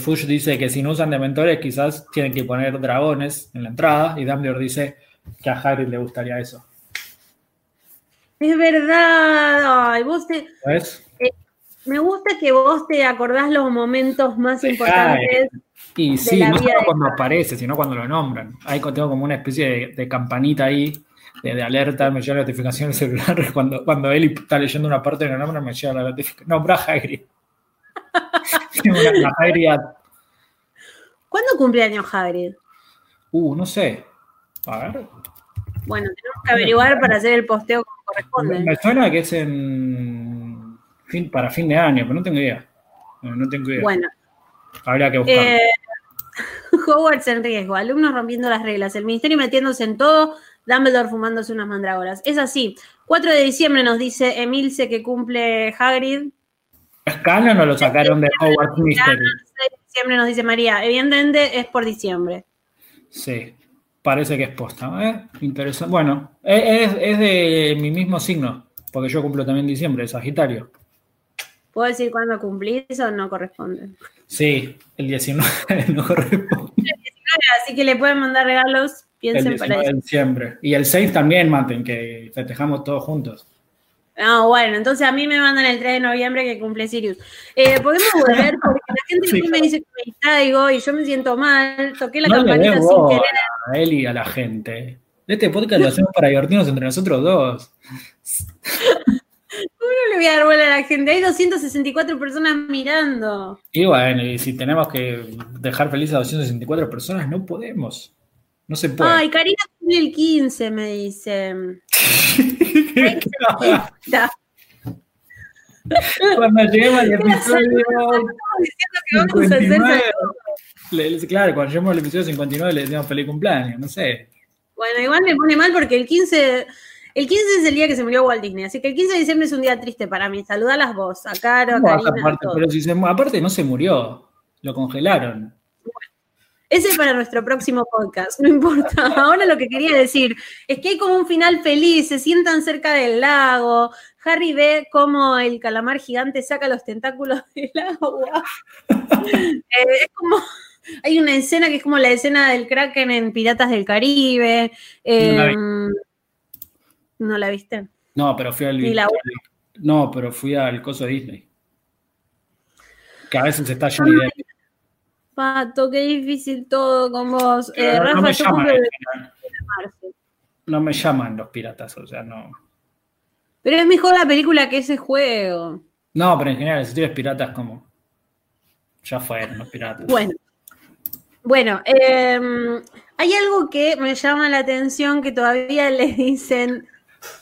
Fudge dice que si no usan dementores, quizás tienen que poner dragones en la entrada, y Dumbledore dice que a Harry le gustaría eso. Es verdad. Ay, vos te... ¿Ves? Me gusta que vos te acordás los momentos más importantes. Y sí, no solo cuando aparece, sino cuando lo nombran. Ahí tengo como una especie de campanita ahí, de alerta, me llega la notificación del celular. Cuando Eli está leyendo una parte de la nombra, me llega la notificación. Nombra a Hagrid. La Hagrid. ¿Cuándo cumple años Hagrid? No sé. A ver. Bueno, tenemos que averiguar para hacer el posteo como corresponde. Me suena que es para fin de año, pero no tengo idea. Bueno. Habría que buscarlo. Hogwarts en riesgo, alumnos rompiendo las reglas, el ministerio metiéndose en todo, Dumbledore fumándose unas mandrágoras. Es así. 4 de diciembre nos dice Emilce que cumple Hagrid. ¿Es canon o lo sacaron de Hogwarts Mystery? 6 de diciembre nos dice María. Evidentemente es por diciembre. Sí, parece que es posta. Interesante. Bueno, es de mi mismo signo, porque yo cumplo también diciembre, Sagitario. ¿Puedo decir cuándo cumplís o no corresponde? Sí, el 19 no corresponde. El 19, así que le pueden mandar regalos, piensen para eso. El 19 de diciembre. Y el 6 también, maten, que festejamos todos juntos. Bueno, entonces a mí me mandan el 3 de noviembre que cumple Sirius. Podemos volver, porque la gente me dice que me distraigo y yo me siento mal. Toqué la campanita sin querer. A él y a la gente. Este podcast lo hacemos para divertirnos entre nosotros dos. ¿Cómo no le voy a dar bola a la gente? Hay 264 personas mirando. Y bueno, y si tenemos que dejar feliz a 264 personas, no podemos. No se puede. Ay, Karina cumple el 15, me dice. Cuando lleguemos al episodio 59, claro, cuando lleguemos al episodio 59 le decimos feliz cumpleaños, no sé. Bueno, igual me pone mal porque el 15... El 15 es el día que se murió Walt Disney, así que el 15 de diciembre es un día triste para mí. Saludalas vos, a Caro, a Karina, aparte, a aparte no se murió, lo congelaron. Bueno, ese es para nuestro próximo podcast, no importa. Ahora lo que quería decir es que hay como un final feliz, se sientan cerca del lago, Harry ve cómo el calamar gigante saca los tentáculos del agua. Es como... Hay una escena que es como la escena del Kraken en Piratas del Caribe. ¿No la viste? No, pero fui al... No, pero fui al coso de Disney. Que a veces está lleno de... Pato, qué difícil todo con vos. Rafa, no me llaman. No me llaman los piratas, o sea, no. Pero es mejor la película que ese juego. No, pero en general, si tienes piratas, como... Ya fueron los piratas. Bueno, hay algo que me llama la atención, que todavía les dicen...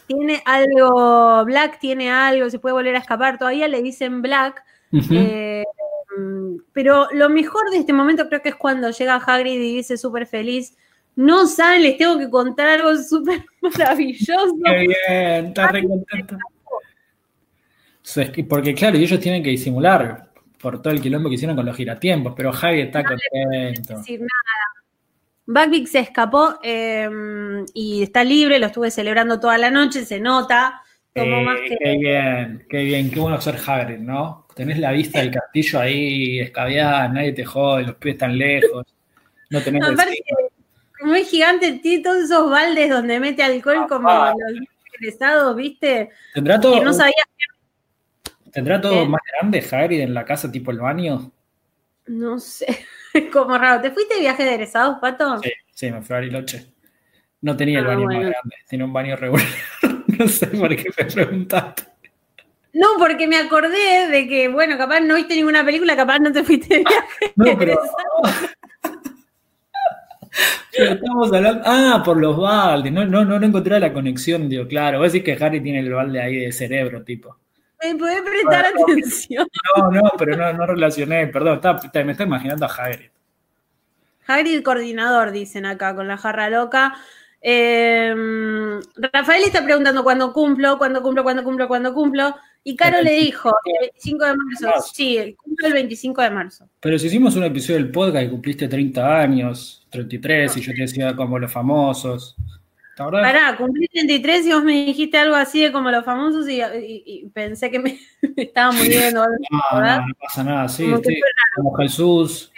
Tiene algo, Black tiene algo, se puede volver a escapar, todavía le dicen Black, pero lo mejor de este momento creo que es cuando llega Hagrid y dice súper feliz, no saben, les tengo que contar algo súper maravilloso. Qué bien, está re contento. Porque claro, ellos tienen que disimular por todo el quilombo que hicieron con los giratiempos, pero Hagrid está contento. No les puedo decir nada. Buckbeak se escapó y está libre, lo estuve celebrando toda la noche, se nota. Qué bien, qué bueno ser Hagrid, ¿no? Tenés la vista del castillo ahí, escabeada, nadie te jode, los pies tan lejos, no tenés... Aparte, muy gigante, tiene todos esos baldes donde mete alcohol como los egresados, ¿viste? ¿Tendrá todo, que no sabía qué... ¿Tendrá todo más grande Hagrid en la casa, tipo el baño? No sé, es como raro. ¿Te fuiste de viaje de egresados, Pato? Sí, me fui a Bariloche. No tenía el baño más grande, tenía un baño regular. No sé por qué me preguntaste. No, porque me acordé de que, bueno, capaz no viste ninguna película, capaz no te fuiste de viaje. No, pero estamos hablando... Ah, por los baldes. No encontré la conexión, digo, claro. Voy a decir que Harry tiene el balde ahí de cerebro, tipo. ¿Me podés prestar atención? No, pero no relacioné. Perdón, me está imaginando a Hagrid. Hagrid el coordinador, dicen acá, con la jarra loca. Rafael está preguntando cuándo cumplo. Y Caro le dijo, el 25 de marzo. Sí, cumplo el 25 de marzo. Pero si hicimos un episodio del podcast y cumpliste 30 años, 33, y yo te decía como los famosos. Pará, cumplí 33 y vos me dijiste algo así de como los famosos y pensé que me estaba muriendo. No pasa nada, sí, como, como Jesús.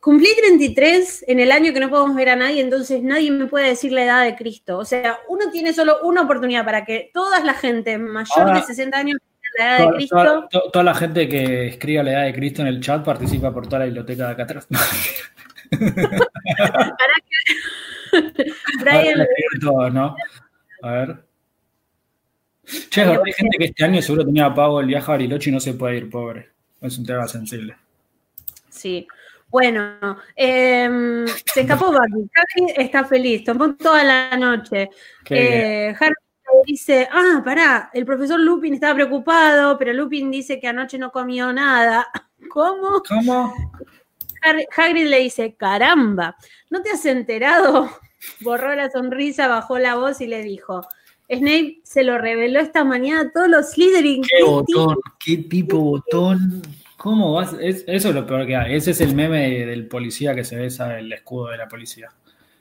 Cumplí 33 en el año que no podemos ver a nadie, entonces nadie me puede decir la edad de Cristo. O sea, uno tiene solo una oportunidad para que toda la gente mayor de 60 años la edad de Cristo. Toda la gente que escriba la edad de Cristo en el chat participa por toda la biblioteca de acá atrás. Brian, todo, ¿no? A ver. Che, hay gente que este año seguro tenía pago el viaje a Bariloche y no se puede ir, pobre. Es un tema sensible. Sí. Bueno, se escapó Buckbeak. Harry está feliz, tomó toda la noche. Harry dice, el profesor Lupin estaba preocupado, pero Lupin dice que anoche no comió nada. ¿Cómo? Hagrid le dice, caramba, ¿no te has enterado? Borró la sonrisa, bajó la voz y le dijo, Snape se lo reveló esta mañana a todos los Slytherin. ¡Qué botón! ¡Qué tipo botón! ¿Cómo vas? Eso es lo peor que hay. Ese es el meme del policía que se besa el escudo de la policía.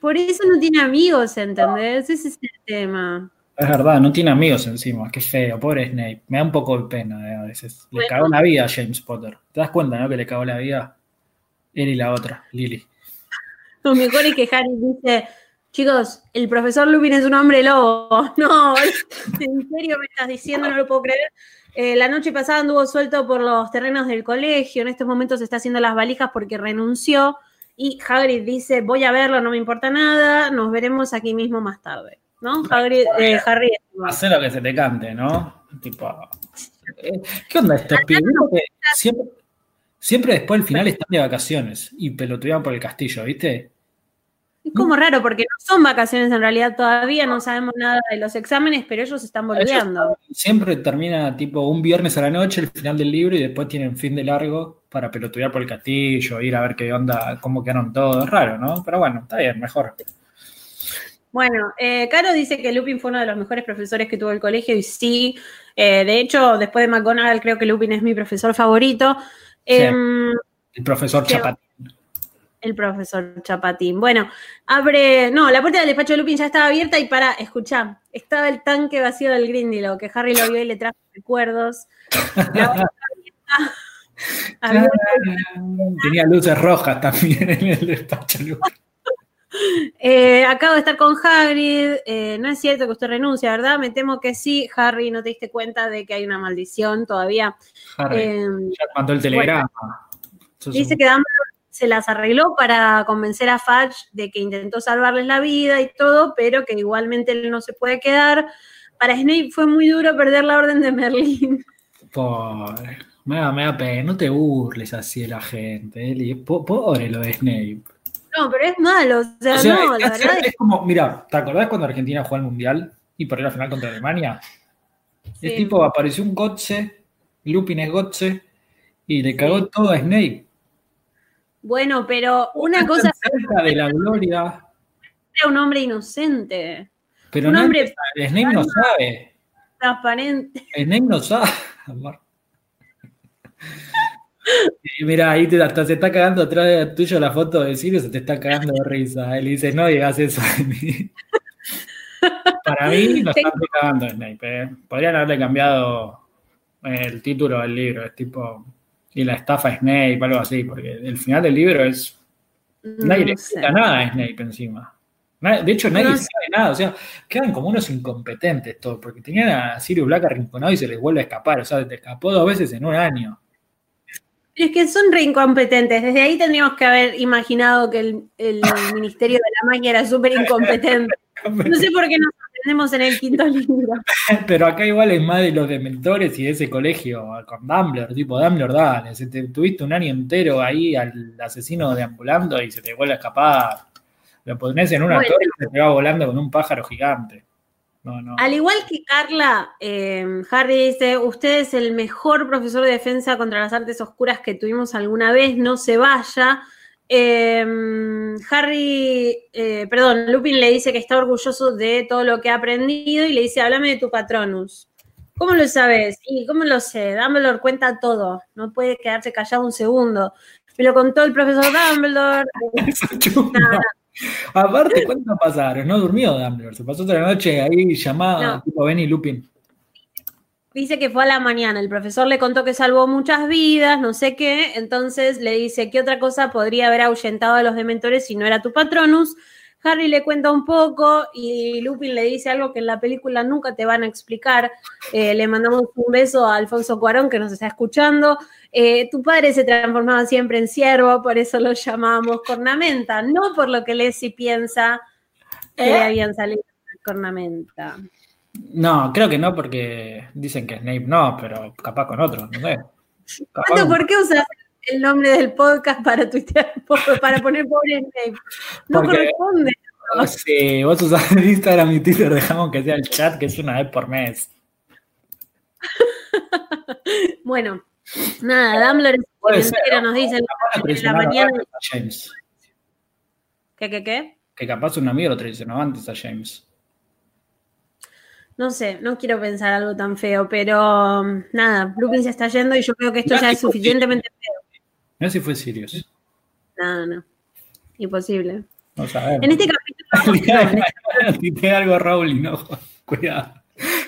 Por eso no tiene amigos, ¿entendés? Ese es el tema. Es verdad, no tiene amigos encima. Qué feo, pobre Snape. Me da un poco de pena a veces. Le cagó la vida a James Potter. ¿Te das cuenta, no? Que le cagó la vida él y la otra, Lily. Lo mejor es que Harry dice... Chicos, el profesor Lupin es un hombre lobo. No, en serio me estás diciendo, no lo puedo creer. La noche pasada anduvo suelto por los terrenos del colegio. En estos momentos se está haciendo las valijas porque renunció. Y Hagrid dice, voy a verlo, no me importa nada. Nos veremos aquí mismo más tarde. ¿No? Harry. Hacer lo que se te cante, ¿no? Tipo, ¿qué onda estos pibes? Siempre después del final están de vacaciones y pelotudean por el castillo, ¿viste? Es como raro, porque no son vacaciones en realidad todavía, no sabemos nada de los exámenes, pero ellos están volviendo. Siempre termina tipo un viernes a la noche el final del libro y después tienen fin de largo para pelotudear por el castillo, ir a ver qué onda, cómo quedaron todos. Es raro, ¿no? Pero bueno, está bien, mejor. Bueno, Caro dice que Lupin fue uno de los mejores profesores que tuvo el colegio y sí, de hecho, después de McGonagall creo que Lupin es mi profesor favorito. El profesor Chapatín. El profesor Chapatín. Bueno, la puerta del despacho de Lupin ya estaba abierta y escuchá, estaba el tanque vacío del Grindylow, que Harry lo vio y le trajo recuerdos. Tenía luces rojas también en el despacho de Lupin. Acabo de estar con Hagrid, no es cierto que usted renuncia, ¿verdad? Me temo que sí, Harry, no te diste cuenta de que hay una maldición todavía. Harry, ya mandó el telegrama. Bueno, dice que Dumbledore se las arregló para convencer a Fudge de que intentó salvarles la vida y todo, pero que igualmente él no se puede quedar. Para Snape fue muy duro perder la Orden de Merlín. Pobre, me da pena, no te burles así de la gente, Eli. Pobre lo de Snape. No, pero es malo, o sea no, la verdad es como, mirá, ¿te acordás cuando Argentina jugó al Mundial y perdió la final contra Alemania? Sí. Es tipo, apareció un Gotze, Lupin es Gotze, y le cagó todo a Snape. Bueno, pero una cosa... cerca de la gloria. Era un hombre inocente. Pero un hombre... Snape no sabe. Transparente. Snape no sabe. Mirá, ahí hasta se está cagando atrás de tuyo la foto de Sirius, se te está cagando de risa. Él dice, no digas eso de mí. Para mí lo están cagando Snape, ¿eh? Podrían haberle cambiado el título del libro, es tipo, y la estafa Snape, algo así, porque el final del libro es... Nadie le explica nada a Snape encima. De hecho, nadie sabe nada, o sea, quedan como unos incompetentes todos, porque tenían a Sirius Black arrinconado y se les vuelve a escapar, o sea, se escapó 2 veces en un año. Pero es que son re incompetentes. Desde ahí tendríamos que haber imaginado que el Ministerio de la Magia era súper incompetente. No sé por qué nos sorprendemos en el 5º libro. Pero acá igual es más de los dementores y de ese colegio con Dumbledore, tipo Dumbledore, dale, se te tuviste un año entero ahí al asesino deambulando y se te vuelve a escapar. Lo ponés en una torre y se te va volando con un pájaro gigante. No, no. Al igual que Carla, Harry dice, usted es el mejor profesor de defensa contra las artes oscuras que tuvimos alguna vez, no se vaya. Lupin le dice que está orgulloso de todo lo que ha aprendido y le dice, háblame de tu Patronus. ¿Cómo lo sabes? ¿Y cómo lo sé? Dumbledore cuenta todo, no puede quedarse callado un segundo. Me lo contó el profesor Dumbledore. Aparte, ¿cuánto pasaron? No durmió Dumbledore, se pasó otra noche ahí llamada, tipo Benny Lupin. Dice que fue a la mañana, el profesor le contó que salvó muchas vidas, no sé qué, entonces le dice, ¿qué otra cosa podría haber ahuyentado a los dementores si no era tu Patronus? Harry le cuenta un poco y Lupin le dice algo que en la película nunca te van a explicar. Le mandamos un beso a Alfonso Cuarón que nos está escuchando. Tu padre se transformaba siempre en ciervo, por eso lo llamamos Cornamenta, no por lo que Leslie piensa que le habían salido Cornamenta. No, creo que no, porque dicen que Snape no, pero capaz con otro, no sé. ¿Por qué usas el nombre del podcast para tuitear, para poner pobre Snape? No corresponde. No sé, vos usás Instagram y Twitter, dejamos que sea el chat, que es una vez por mes. Bueno, nada, Dumbledore nos dice en la mañana. ¿Qué? Que capaz un amigo lo traicionó antes a James. No sé, no quiero pensar algo tan feo, pero nada, Lupin se está yendo y yo creo que esto ya es suficientemente feo. No sé si fue Sirius. No. Imposible. No sabemos. En este capítulo... Tité algo Rowling, no, cuidado.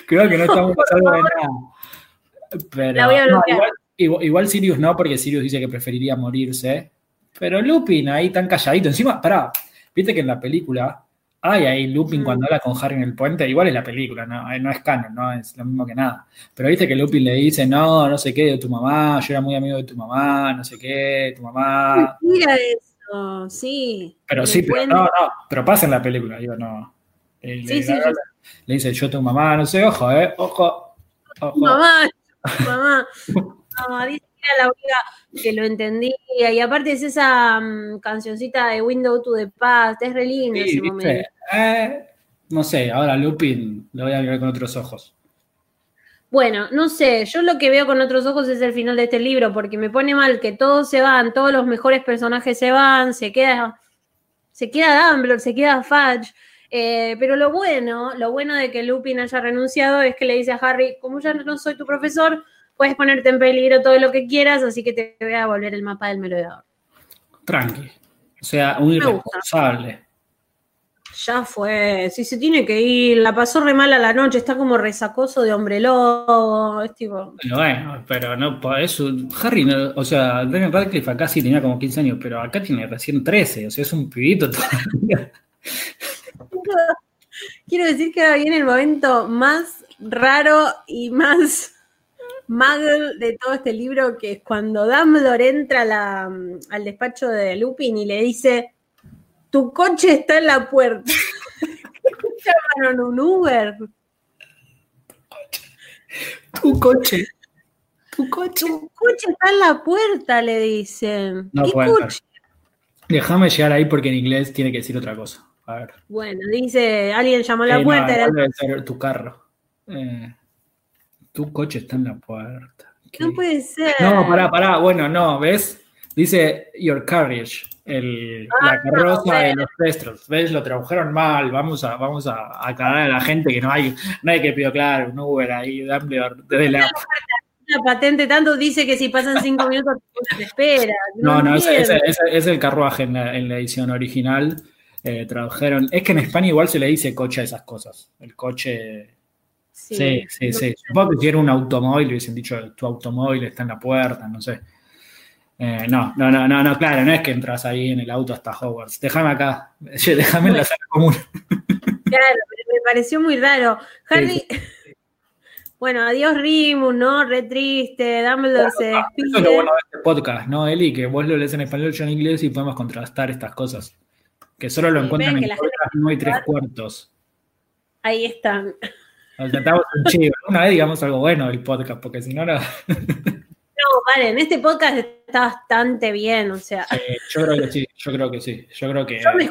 Creo que no estamos pasando de nada. Pero, la voy a bloquear. Igual Sirius no, porque Sirius dice que preferiría morirse. Pero Lupin ahí tan calladito. Encima, pará, viste que en la película... Ay, ahí Lupin cuando habla con Harry en el puente, igual es la película, no es canon, no es lo mismo que nada. Pero viste que Lupin le dice, no sé qué, de tu mamá, yo era muy amigo de tu mamá, no sé qué, tu mamá. Mira eso, sí. Pero sí, cuento. Pero no, pero pasa en la película, digo, no. Le dice, yo tu mamá, no sé, ojo, ojo. Mamá. No, dice que era la única que lo entendía. Y aparte es esa cancioncita de Window to the Past, es re lindo ese momento. No sé, ahora Lupin lo voy a ver con otros ojos. Bueno, no sé, yo lo que veo con otros ojos es el final de este libro, porque me pone mal que todos se van, todos los mejores personajes se van, se queda Dumbledore, se queda Fudge. Pero lo bueno de que Lupin haya renunciado es que le dice a Harry, como ya no soy tu profesor, puedes ponerte en peligro todo lo que quieras, así que te voy a devolver el mapa del merodeador. Tranqui. O sea, un irresponsable. Ya fue. Sí, se tiene que ir. La pasó re mal a la noche. Está como resacoso de hombre lobo. Es tipo... Bueno, pero no por eso. Harry, no, o sea, Daniel Radcliffe acá sí tenía como 15 años, pero acá tiene recién 13. O sea, es un pibito todavía. Quiero decir que ahora viene el momento más raro y más... Muggle de todo este libro, que es cuando Dumbledore entra al despacho de Lupin y le dice, tu coche está en la puerta. Llamaron un Uber. Tu coche está en la puerta, le dicen. No, ¿qué coche? Déjame llegar ahí porque en inglés tiene que decir otra cosa. A ver. Bueno, dice, alguien llamó a la puerta. No, debe ser tu carro. Tu coche está en la puerta. ¿Qué? No puede ser. No, pará. Bueno, no, ¿ves? Dice your carriage, la carroza de los Trestros. ¿Ves? Lo tradujeron mal. Vamos a aclarar a la gente que no hay nadie que pidió, claro, un Uber ahí, Dumbledore, desde la... una patente tanto, dice que si pasan 5 minutos te espera. No, es el carruaje en la edición original. Tradujeron. Es que en España igual se le dice coche a esas cosas. El coche. Sí. Supongo que si era un automóvil, le hubiesen dicho, tu automóvil está en la puerta, no sé. No, claro, no es que entras ahí en el auto hasta Hogwarts. Déjame acá, déjame en la sala común. Claro, me pareció muy raro. Harry, sí. Bueno, adiós Remus, ¿no? Re triste, Dumbledore se despide. Eso es lo bueno de este podcast, ¿no, Eli? Que vos lo lees en español, yo en inglés, y podemos contrastar estas cosas. Que solo lo encuentran en podcast 9 3/4. Ahí están. Nos tratamos un chivo. Una vez digamos algo bueno del podcast, porque si no, no... No, vale, en este podcast está bastante bien, o sea. Yo creo que sí. Yo me escucharía.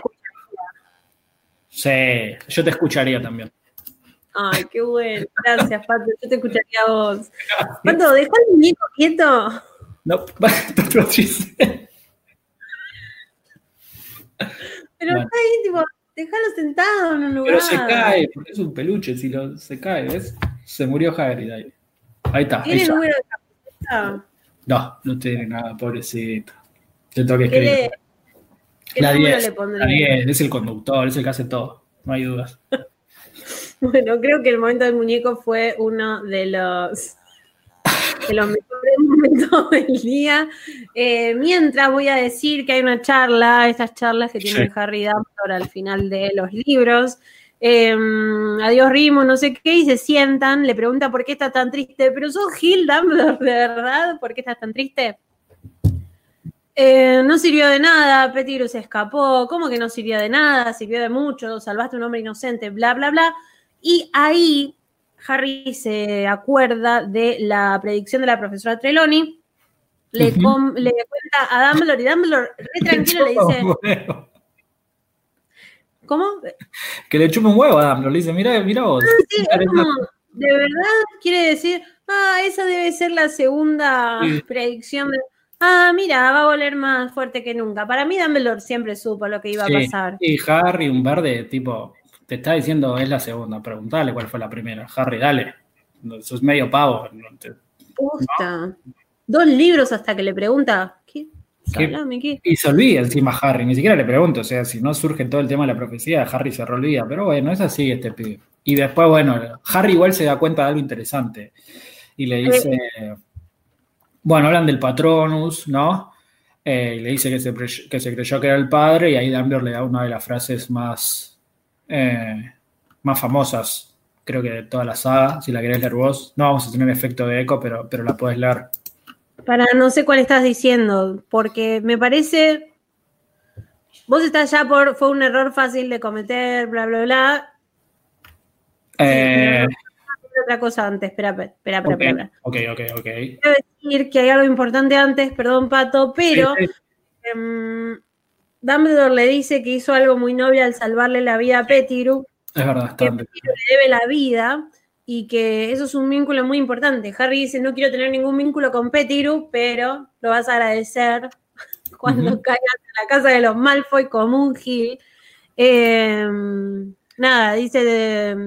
Sí, yo te escucharía también. Ay, qué bueno. Gracias, Pato. Yo te escucharía a vos. Pato, ¿dejá el muñeco quieto? No, está triste. Pero bueno. Está ahí, tipo, dejalo sentado en un lugar. Pero se cae, porque es un peluche. Si se cae, ¿ves? Se murió Hagrid ahí. Ahí está. ¿Tiene el número de capaceta? No tiene nada, pobrecito. Te tengo que escribir. La 10, es el conductor, es el que hace todo, no hay dudas. Bueno, creo que el momento del muñeco fue uno de los mejores momentos del día. Mientras voy a decir que hay una charla, estas charlas que tiene Harry Dumbledore al final de los libros. Adiós Remus, no sé qué, y se sientan, le pregunta por qué estás tan triste, pero sos Gil Dumbledore, ¿de verdad? ¿Por qué estás tan triste? No sirvió de nada, Pettigrew se escapó, ¿cómo que no sirvió de nada? Sirvió de mucho, salvaste a un hombre inocente, bla, bla, bla. Y ahí Harry se acuerda de la predicción de la profesora Trelawney, le cuenta a Dumbledore, y Dumbledore re tranquilo le dice... Bueno. ¿Cómo? Que le chupa un huevo a Dumbledore, le dice, mirá vos. Sí, es como, de verdad quiere decir, esa debe ser la segunda predicción. Mira, va a volver más fuerte que nunca. Para mí Dumbledore siempre supo lo que iba a pasar. Y Harry, un verde, tipo, te está diciendo, es la segunda, preguntale cuál fue la primera. Harry, dale, sos medio pavo. Puta, ¿no? 2 libros hasta que le pregunta, ¿qué? Y se olvida encima Harry, ni siquiera le pregunto, o sea, si no surge todo el tema de la profecía, Harry se olvida, pero bueno, es así este pibe. Y después, bueno, Harry igual se da cuenta de algo interesante y le dice, bueno, hablan del Patronus, ¿no? Y le dice que se creyó que era el padre y ahí Dumbledore le da una de las frases más famosas, creo que de toda la saga, si la querés leer vos. No vamos a tener efecto de eco, pero la podés leer. Para no sé cuál estás diciendo, porque me parece, vos estás ya por, fue un error fácil de cometer, bla, bla, bla. Otra cosa antes, espera. Ok. Quiero decir que hay algo importante antes, perdón, Pato, pero Dumbledore le dice que hizo algo muy noble al salvarle la vida a Pettigrew. Es verdad, que Pettigrew le debe la vida. Y que eso es un vínculo muy importante. Harry dice, no quiero tener ningún vínculo con Pettigrew, pero lo vas a agradecer cuando caigas en la casa de los Malfoy como un gil. Nada, dice,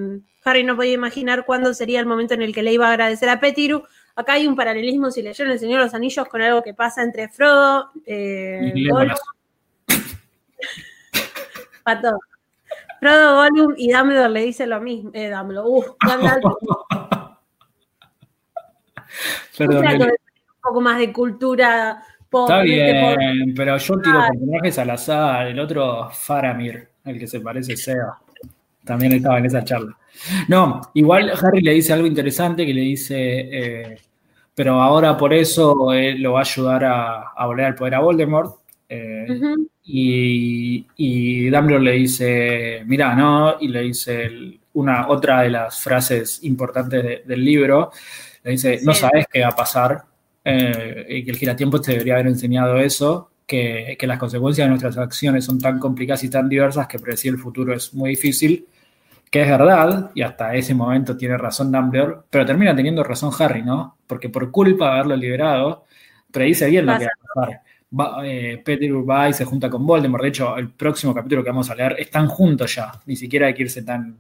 Harry no podía imaginar cuándo sería el momento en el que le iba a agradecer a Pettigrew. Acá hay un paralelismo, si leyeron El Señor de los Anillos, con algo que pasa entre Frodo, Pato. Frodo, Gollum y Dumbledore le dice lo mismo. Dumbledore. Perdón. Un poco más de cultura pop. Está bien, pero yo tiro personajes al azar. El otro, Faramir, el que se parece a Seba. También estaba en esa charla. No, igual Harry le dice algo interesante que le dice, pero ahora por eso lo va a ayudar a volver al poder a Voldemort. Y Dumbledore le dice, mirá, ¿no? Y le dice otra de las frases importantes del libro, le dice, no sabes qué va a pasar, y que el giratiempo te debería haber enseñado eso, que las consecuencias de nuestras acciones son tan complicadas y tan diversas que predecir el futuro es muy difícil, que es verdad, y hasta ese momento tiene razón Dumbledore, pero termina teniendo razón Harry, ¿no? Porque por culpa de haberlo liberado, predice bien lo que va a pasar. Pettigrew va y se junta con Voldemort. De hecho, el próximo capítulo que vamos a leer están juntos ya. Ni siquiera hay que irse tan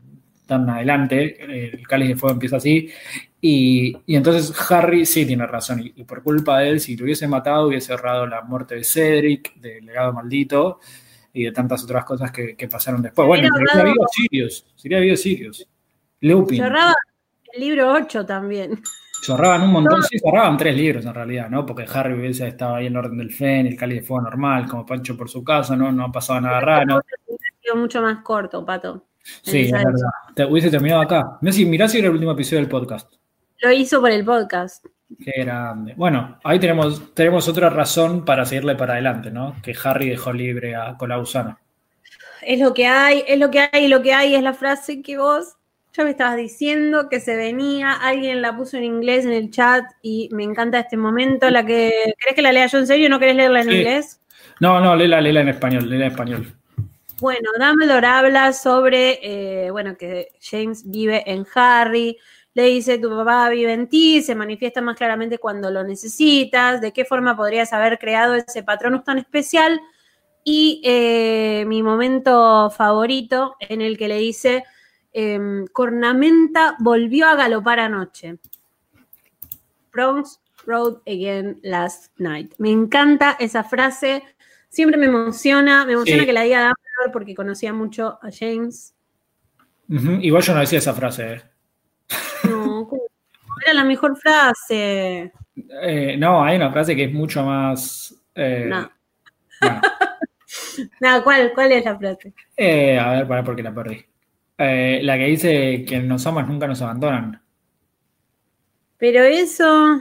tan adelante, el Cáliz de Fuego empieza así, y entonces Harry sí tiene razón, y por culpa de él, si lo hubiese matado, hubiese errado la muerte de Cedric, del legado maldito, y de tantas otras cosas que pasaron después. Bueno, pero hubiera habido Sirius, sería habido Sirius. Lupin. Cerraban el libro 8 también. Cerraban un montón, no. Sí, cerraban 3 libros en realidad, ¿no? Porque Harry hubiese estado ahí en el Orden del Fénix, el Cáliz de Fuego normal, como Pancho por su casa, ¿no? No pasaba nada raro. Ha sido mucho más corto, Pato. Sí, es verdad. Te hubiese terminado acá. Mirá si era el último episodio del podcast. Lo hizo por el podcast. Qué grande. Bueno, ahí tenemos otra razón para seguirle para adelante, ¿no? Que Harry dejó libre a Colabusana. Es lo que hay, es la frase que vos ya me estabas diciendo que se venía, alguien la puso en inglés en el chat y me encanta este momento. ¿Querés que la lea yo en serio? ¿No querés leerla en inglés? No, léela en español, Bueno, Dumbledore habla sobre, que James vive en Harry. Le dice, tu papá vive en ti, se manifiesta más claramente cuando lo necesitas, de qué forma podrías haber creado ese patronus tan especial. Y mi momento favorito en el que le dice, Cornamenta volvió a galopar anoche. Prongs rode again last night. Me encanta esa frase, siempre me emociona sí. Que la diga Dumbledore porque conocía mucho a James. Uh-huh. Igual yo no decía esa frase, No, era la mejor frase. No, hay una frase que es mucho más... ¿Cuál es la frase? A ver, pará porque la perdí. La que dice, quien nos amas nunca nos abandonan. Pero eso...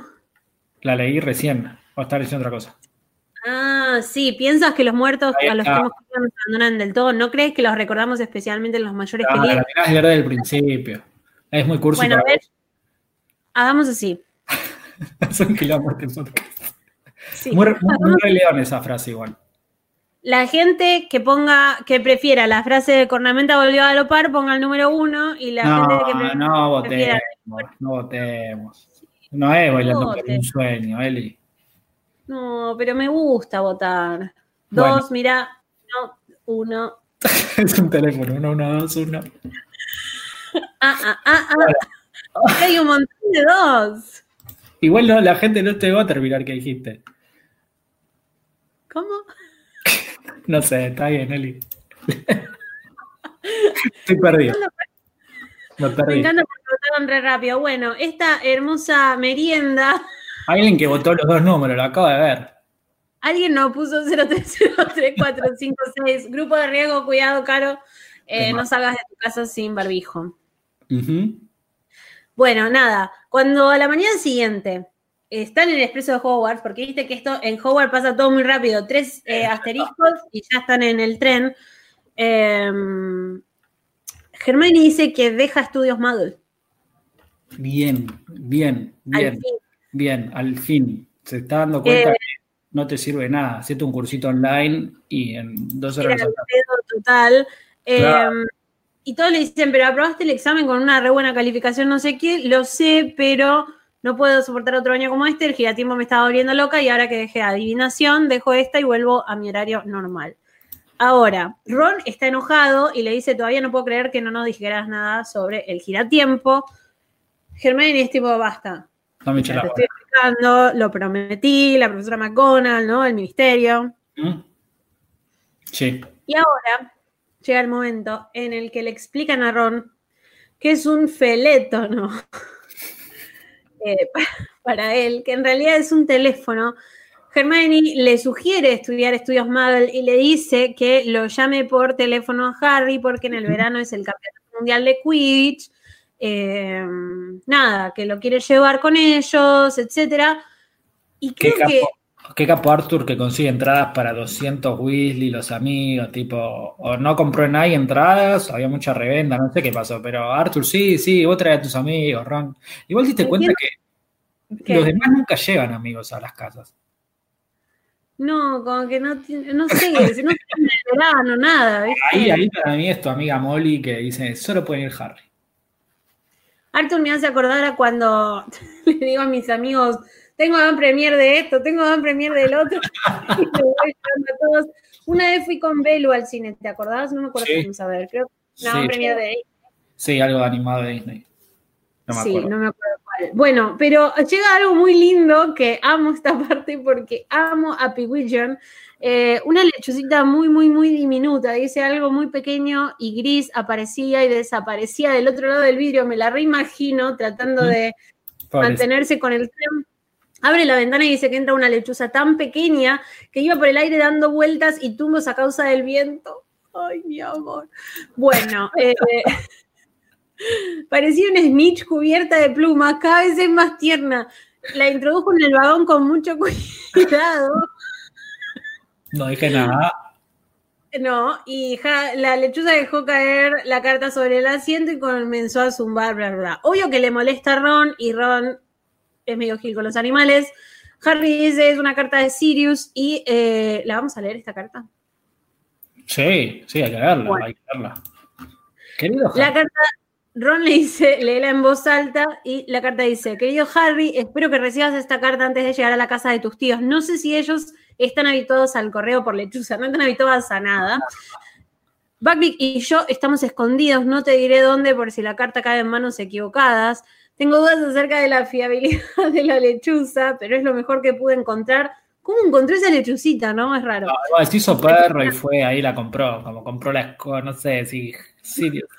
La leí recién, o estar diciendo otra cosa. Ah, sí, piensas que los muertos a los que hemos querido nos abandonan del todo. ¿No crees que los recordamos especialmente en los mayores peligros? La tenés que leer desde el principio. Es muy cursi. Bueno, a ver, hagamos así. Son kilómetros. Sí. Muy releón esa frase igual. La gente que prefiera la frase de Cornamenta volvió a galopar, ponga el número 1 y la gente que prefiera... No votemos. No es bailando por un sueño, Eli. No, pero me gusta votar. 2, bueno. Mirá, 1. Es un teléfono, 1, 1, 2, 1. Hay un montón de 2. Igual no, la gente no te va a terminar que dijiste. ¿Cómo? No sé, está bien, Eli. Estoy perdido. Me encanta porque votaron re rápido. Bueno, esta hermosa merienda. Alguien que votó los 2 números, lo acabo de ver. Alguien nos puso 0303456. Grupo de riesgo, cuidado, Caro. No salgas de tu casa sin barbijo. Uh-huh. Bueno, nada, cuando a la mañana siguiente están en el expreso de Hogwarts, porque viste que esto en Hogwarts pasa todo muy rápido, 3 asteriscos y ya están en el tren, Hermione dice que deja estudios magos. Bien, al fin. Se está dando cuenta que no te sirve nada. Hacete un cursito online y en 2 horas. Era el pedo total. Claro. Y todos le dicen, pero aprobaste el examen con una re buena calificación, no sé qué, lo sé, pero no puedo soportar otro año como este, el giratiempo me estaba volviendo loca y ahora que dejé adivinación, dejo esta y vuelvo a mi horario normal. Ahora, Ron está enojado y le dice, todavía no puedo creer que no nos dijeras nada sobre el giratiempo. Hermione es tipo, basta. No me estoy explicando, lo prometí, la profesora McGonagall, ¿no? El ministerio. Sí. Y ahora... llega el momento en el que le explican a Ron que es un felétono para él, que en realidad es un teléfono. Hermione le sugiere estudiar estudios Muggle y le dice que lo llame por teléfono a Harry porque en el verano es el campeonato mundial de Quidditch, que lo quiere llevar con ellos, etcétera. Y creo que... Qué capo Arthur que consigue entradas para 200 Weasley, los amigos, tipo, o no compró en ahí entradas, había mucha reventa, no sé qué pasó, pero Arthur, sí, vos traes a tus amigos, Ron. Igual diste cuenta que los demás nunca llevan amigos a las casas. No, como que no sé, si no tienen el verano, nada. ¿Viste? Ahí para mí es tu amiga Molly que dice, solo puede ir Harry. Arthur me hace acordar a cuando le digo a mis amigos... tengo avant-premier de esto, tengo avant-premier del otro. Y me voy a todos. Una vez fui con Belu al cine, ¿te acordás? No me acuerdo cómo saber, creo que una avant-premier de ahí. Sí, algo animado de Disney. No me acuerdo. Sí, no me acuerdo cuál. Bueno, pero llega algo muy lindo que amo esta parte porque amo a Pigwidgeon. Una lechucita muy, muy, muy diminuta. Dice algo muy pequeño y gris, aparecía y desaparecía del otro lado del vidrio. Me la reimagino tratando de mantenerse con el tren. Abre la ventana y dice que entra una lechuza tan pequeña que iba por el aire dando vueltas y tumbos a causa del viento. Ay, mi amor. Bueno, parecía una snitch cubierta de plumas, cada vez es más tierna. La introdujo en el vagón con mucho cuidado. No dije nada. No, y la lechuza dejó caer la carta sobre el asiento y comenzó a zumbar, bla, bla. Obvio que le molesta a Ron, y Ron es medio gil con los animales. Harry dice, es una carta de Sirius, y ¿la vamos a leer esta carta? Sí, sí, hay que leerla, bueno. Hay que leerla. Querido Harry. La carta, Ron le dice, léela en voz alta, y la carta dice, querido Harry, espero que recibas esta carta antes de llegar a la casa de tus tíos. No sé si ellos están habituados al correo por lechuza, no están habituados a nada. Buckbeak y yo estamos escondidos, no te diré dónde por si la carta cae en manos equivocadas. Tengo dudas acerca de la fiabilidad de la lechuza, pero es lo mejor que pude encontrar. ¿Cómo encontró esa lechucita, no? Es raro. No, se hizo perro y fue, ahí la compró, como compró la escoba, no sé, si Sirius.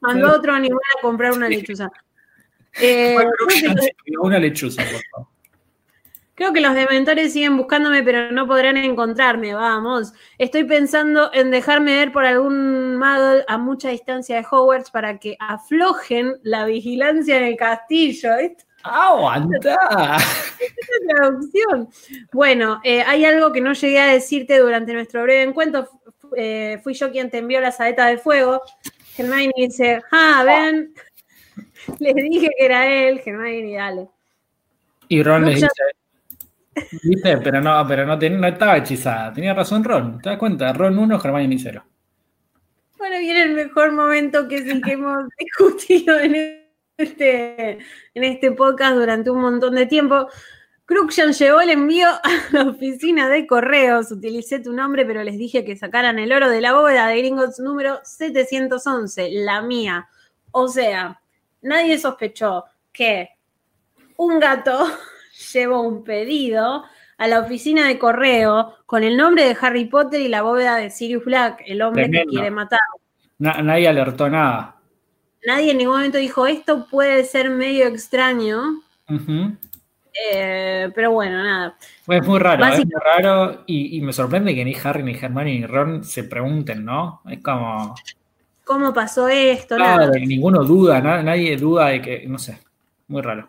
Mandó a otro animal a comprar una lechuza. Una lechuza, por favor. Creo que los dementores siguen buscándome, pero no podrán encontrarme, vamos. Estoy pensando en dejarme ver por algún mago a mucha distancia de Hogwarts para que aflojen la vigilancia en el castillo. ¡Aguanta! Es la traducción. Bueno, hay algo que no llegué a decirte durante nuestro breve encuentro. Fui yo quien te envió la saeta de fuego. Hermione dice, ven. Les dije que era él, Hermione, dale. Y Ron les dice... ¿Viste? Pero no estaba hechizada. Tenía razón Ron. ¿Te das cuenta? Ron 1, Hermione 0. Bueno, viene el mejor momento que hemos discutido en este podcast durante un montón de tiempo. Cruxian llevó el envío a la oficina de correos. Utilicé tu nombre, pero les dije que sacaran el oro de la bóveda de Gringotts número 711, la mía. O sea, nadie sospechó que un gato... llevó un pedido a la oficina de correo con el nombre de Harry Potter y la bóveda de Sirius Black, el hombre que quiere matar. Nadie alertó nada. Nadie en ningún momento dijo, esto puede ser medio extraño. Uh-huh. Pero bueno, nada. Es muy raro, y me sorprende que ni Harry, ni Hermione, ni Ron se pregunten, ¿no? Es como... ¿Cómo pasó esto? Claro, nada. Ninguno duda, nadie duda de que... No sé, muy raro.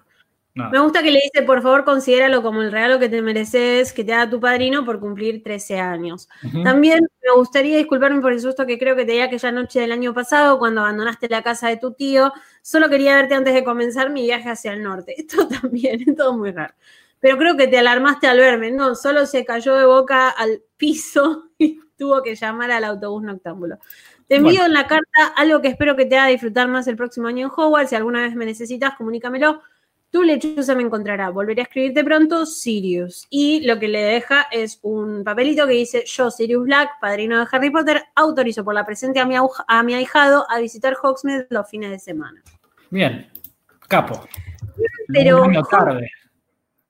No. Me gusta que le dice, por favor, considéralo como el regalo que te mereces, que te haga tu padrino por cumplir 13 años. Uh-huh. También me gustaría disculparme por el susto que creo que te di aquella noche del año pasado cuando abandonaste la casa de tu tío. Solo quería verte antes de comenzar mi viaje hacia el norte. Esto también, es todo muy raro. Pero creo que te alarmaste al verme. No, solo se cayó de boca al piso y tuvo que llamar al autobús noctámbulo. Te envío en la carta algo que espero que te haga disfrutar más el próximo año en Hogwarts. Si alguna vez me necesitas, comunícamelo. Tu lechuza me encontrará. Volveré a escribirte pronto, Sirius. Y lo que le deja es un papelito que dice, yo, Sirius Black, padrino de Harry Potter, autorizo por la presente a mi ahijado a visitar Hogsmeade los fines de semana. Bien. Capo. Pero tarde.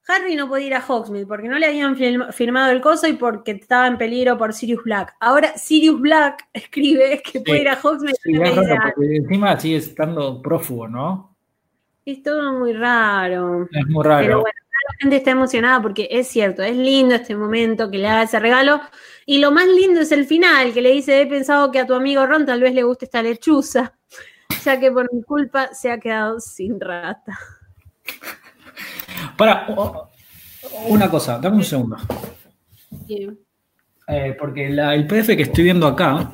Harry no podía ir a Hogsmeade porque no le habían firmado el coso y porque estaba en peligro por Sirius Black. Ahora Sirius Black escribe que puede ir a Hogsmeade. Sí, porque encima sigue estando prófugo, ¿no? Es todo muy raro. Es muy raro. Pero bueno, la gente está emocionada porque es cierto, es lindo este momento que le haga ese regalo. Y lo más lindo es el final, que le dice, he pensado que a tu amigo Ron tal vez le guste esta lechuza, ya que por mi culpa se ha quedado sin rata. Pará, una cosa, dame un segundo. Porque el PDF que estoy viendo acá,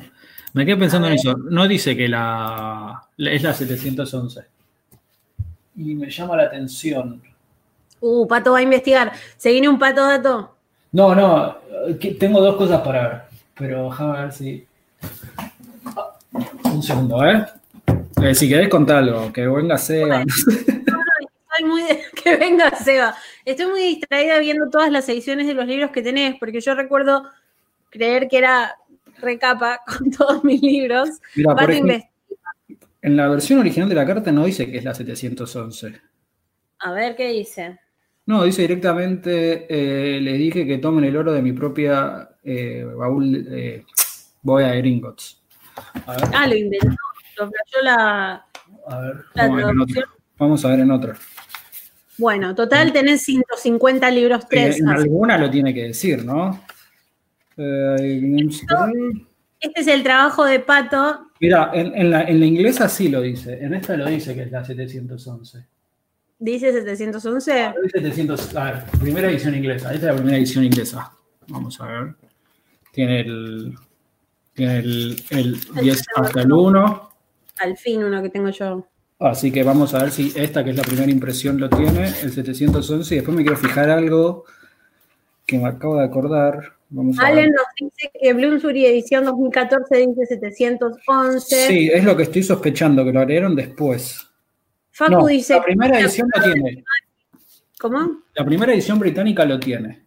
me quedé pensando en eso. No dice que es la 711. Y me llama la atención. Pato va a investigar. ¿Se viene un Pato Dato? No. Tengo dos cosas para ver. Pero déjame ver si... Un segundo, si querés contar algo. Que venga Seba. Que venga Seba. Estoy muy distraída viendo todas las ediciones de los libros que tenés. Porque yo recuerdo creer que era recapa con todos mis libros. Mira, Pato investiga. En la versión original de la carta no dice que es la 711. A ver, ¿qué dice? No, dice directamente, le dije que tomen el oro de mi propia baúl, boya de Gringotts. Ah, lo inventó, lo flasheó la... A ver, vamos a ver en otra. Bueno, total tenés 150 libros 3. En alguna lo tiene que decir, ¿no? Este es el trabajo de Pato. Mirá, en la inglesa sí lo dice, en esta lo dice que es la 711. ¿Dice 711? Ah, 700, a ver, primera edición inglesa, esta es la primera edición inglesa. Vamos a ver. Tiene el 10 hasta el 1. Al fin uno que tengo yo. Así que vamos a ver si esta, que es la primera impresión, lo tiene, el 711. Y después me quiero fijar algo que me acabo de acordar. Vamos a Allen ver. Nos dice que Bloomsbury edición 2014 dice 711. Sí, es lo que estoy sospechando, que lo agregaron después. Facu no, dice... La primera edición lo tiene. ¿Cómo? La primera edición británica lo tiene.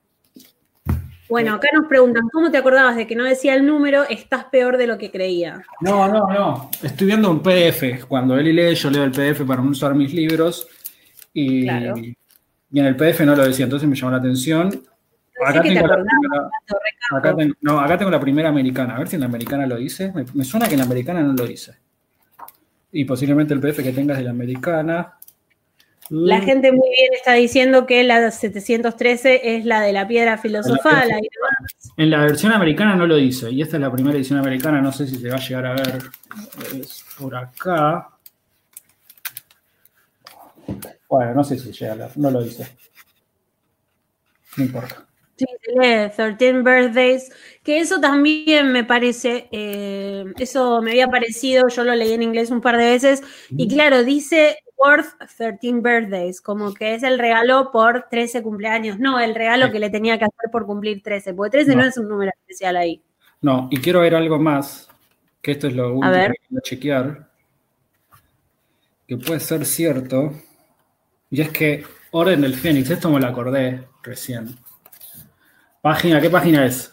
Bueno, acá nos preguntan, ¿cómo te acordabas de que no decía el número? Estás peor de lo que creía. No. Estoy viendo un PDF. Cuando Eli lee, yo leo el PDF para usar mis libros. Y, claro. Y en el PDF no lo decía, entonces me llamó la atención. Acá tengo la primera americana. A ver si en la americana lo hice. Me suena que en la americana no lo hice. Y posiblemente el PDF que tengas de la americana... La gente muy bien está diciendo que la 713 es la de la Piedra Filosofal. En la versión americana no lo dice, y esta es la primera edición americana, no sé si se va a llegar a ver. Es por acá. Bueno, no sé si llega a ver, no lo dice. No importa. Sí, 13 Birthdays, que eso también me parece, eso me había parecido, yo lo leí en inglés un par de veces, y claro, dice... Worth 13 Birthdays, como que es el regalo por 13 cumpleaños. No, el regalo que le tenía que hacer por cumplir 13, porque 13 no es un número especial ahí. No, y quiero ver algo más, que esto es lo último que voy a chequear, que puede ser cierto, y es que Orden del Fénix, esto me lo acordé recién. Página, ¿qué página es?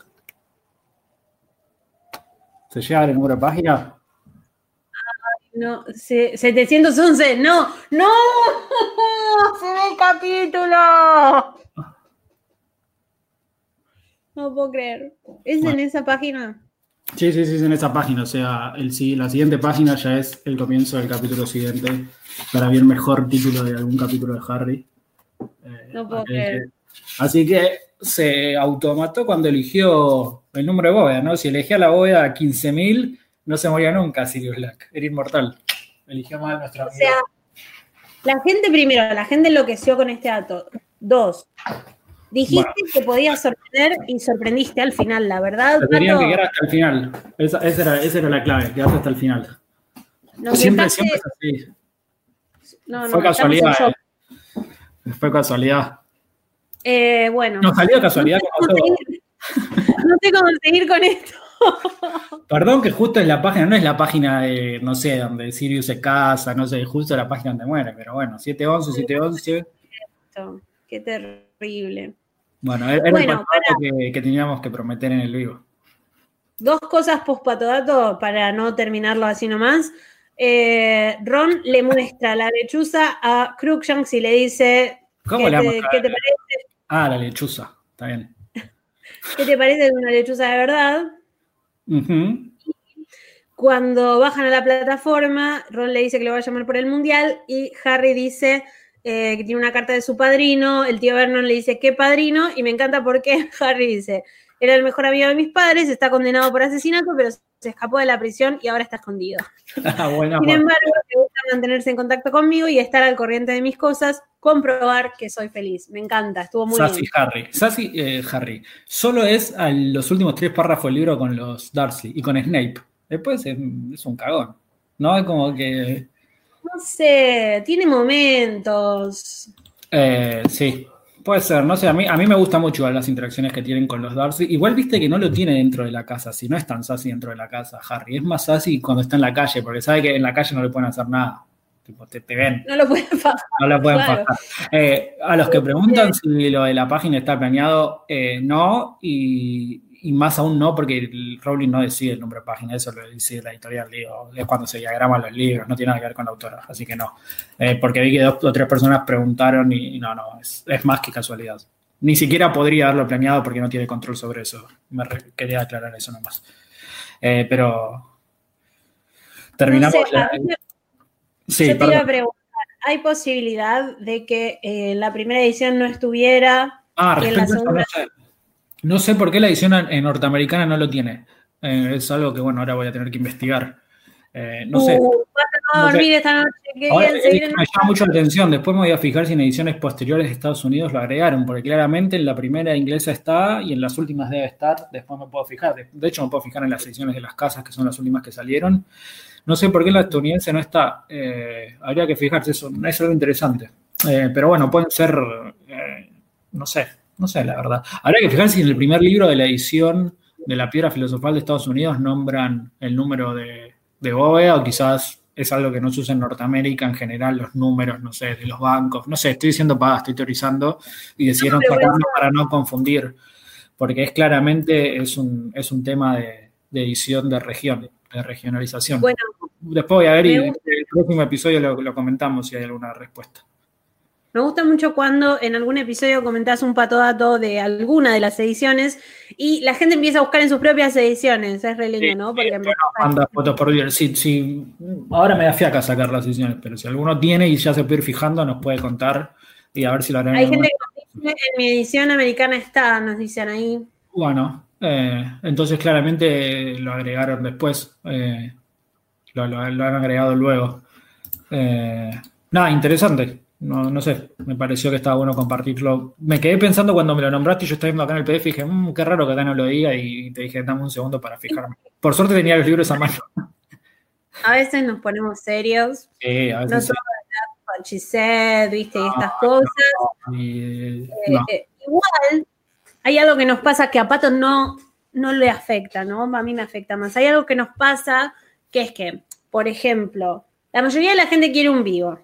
¿Se llega a la número de página? No, 711, no, se ve el capítulo. No puedo creer. ¿Es en esa página? Sí, es en esa página. O sea, la siguiente página ya es el comienzo del capítulo siguiente. Para mí el mejor título de algún capítulo de Harry. No puedo creer. Así que se automató cuando eligió el número de bóveda, ¿no? Si elegía la bóveda 15.000... No se moría nunca Sirius Black, era inmortal. Eligió mal nuestra vida. O sea, la gente enloqueció con este dato. 2. Dijiste que podías sorprender y sorprendiste al final, la verdad. Tenían que quedar hasta el final. Esa era la clave, quedarse hasta el final. Siempre es así. Fue casualidad. Fue casualidad. Bueno. Nos salió casualidad. No sé cómo seguir con esto. Perdón, que justo es la página, no es la página de, no sé, donde Sirius se casa, no sé, justo la página donde muere, pero bueno, 711. Qué terrible. Bueno, era el pato que teníamos que prometer en el vivo. 2 cosas post-patodato para no terminarlo así nomás. Ron le muestra la lechuza a Crookshanks y le dice, ¿qué te parece? Ah, la lechuza, está bien. ¿Qué te parece de una lechuza de verdad? Uh-huh. Cuando bajan a la plataforma, Ron le dice que lo va a llamar por el mundial y Harry dice que tiene una carta de su padrino. El tío Vernon le dice ¿qué padrino? Y me encanta porque Harry dice, era el mejor amigo de mis padres, está condenado por asesinato, pero se escapó de la prisión y ahora está escondido. Sin embargo, le gusta mantenerse en contacto conmigo y estar al corriente de mis cosas, comprobar que soy feliz. Me encanta, estuvo muy Sassy bien. Harry. Solo es a los últimos 3 párrafos del libro con los Dursley y con Snape. Después es un cagón, ¿no? Es como que... No sé, tiene momentos. Sí. Puede ser, no sé, a mí me gusta mucho las interacciones que tienen con los Dursley. Igual viste que no lo tiene dentro de la casa, si no es tan sassy dentro de la casa, Harry. Es más sassy cuando está en la calle, porque sabe que en la calle no le pueden hacer nada. Tipo, te ven. No lo pueden pasar. A los que preguntan si lo de la página está planeado, no. Y, y más aún no, porque Rowling no decide el número de páginas, eso lo decide la editorial, digo, es cuando se diagraman los libros, no tiene nada que ver con la autora, así que no. Porque vi que 2 o 3 personas preguntaron y no, es más que casualidad. Ni siquiera podría haberlo planeado porque no tiene control sobre eso. Quería aclarar eso nomás. Pero terminamos. No sé, yo te iba a preguntar, ¿hay posibilidad de que la primera edición no estuviera? En la segunda... No sé por qué la edición en norteamericana no lo tiene. Es algo que, bueno, ahora voy a tener que investigar. No sé. No dormir esta noche. Ahora, me llama mucho la atención. Después me voy a fijar si en ediciones posteriores de Estados Unidos lo agregaron, porque claramente en la primera inglesa está y en las últimas debe estar. Después me puedo fijar. De hecho, me puedo fijar en las ediciones de las casas, que son las últimas que salieron. No sé por qué en la estadounidense no está. Habría que fijarse eso. Es algo interesante. Pero bueno, pueden ser... No sé, la verdad. Habría que fijarse si en el primer libro de la edición de La Piedra Filosofal de Estados Unidos nombran el número de bóveda, o quizás es algo que no se usa en Norteamérica en general, los números, no sé, de los bancos. No sé, estoy diciendo pavadas, estoy teorizando y decidieron sacarlo para no confundir, porque es claramente un tema de edición de región, de regionalización. Bueno, después voy a ver y en el próximo episodio lo comentamos si hay alguna respuesta. Me gusta mucho cuando en algún episodio comentás un patodato de alguna de las ediciones y la gente empieza a buscar en sus propias ediciones. Es re lindo, ¿no? Porque manda fotos por día. Sí. Ahora me da fiaca sacar las ediciones, pero si alguno tiene y ya se puede ir fijando, nos puede contar y a ver si lo harán. Hay gente que dice, en mi edición americana está, nos dicen ahí. Bueno, entonces claramente lo agregaron después. Lo han agregado luego. Nada, interesante. No sé, me pareció que estaba bueno compartirlo. Me quedé pensando cuando me lo nombraste y yo estaba viendo acá en el PDF y dije, qué raro que acá no lo diga, y te dije, dame un segundo para fijarme. Por suerte tenía los libros a mano. A veces nos ponemos serios. Sí, a veces. No solo That's what she said, viste, y estas cosas. No. Igual, hay algo que nos pasa que a Pato no le afecta, ¿no? A mí me afecta más. Hay algo que nos pasa que es que, por ejemplo, la mayoría de la gente quiere un vivo.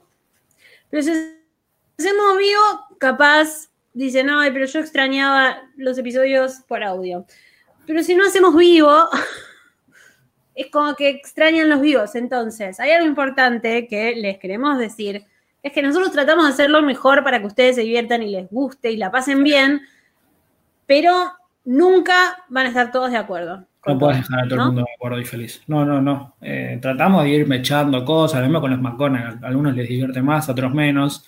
Pero si hacemos vivo, capaz dice, no, pero yo extrañaba los episodios por audio. Pero si no hacemos vivo, es como que extrañan los vivos. Entonces, hay algo importante que les queremos decir, es que nosotros tratamos de hacerlo mejor para que ustedes se diviertan y les guste y la pasen bien, pero nunca van a estar todos de acuerdo. No puedes dejar a todo el mundo de acuerdo y feliz. No. Tratamos de ir mechando cosas, lo mismo con los McGonagall. Algunos les divierte más, otros menos.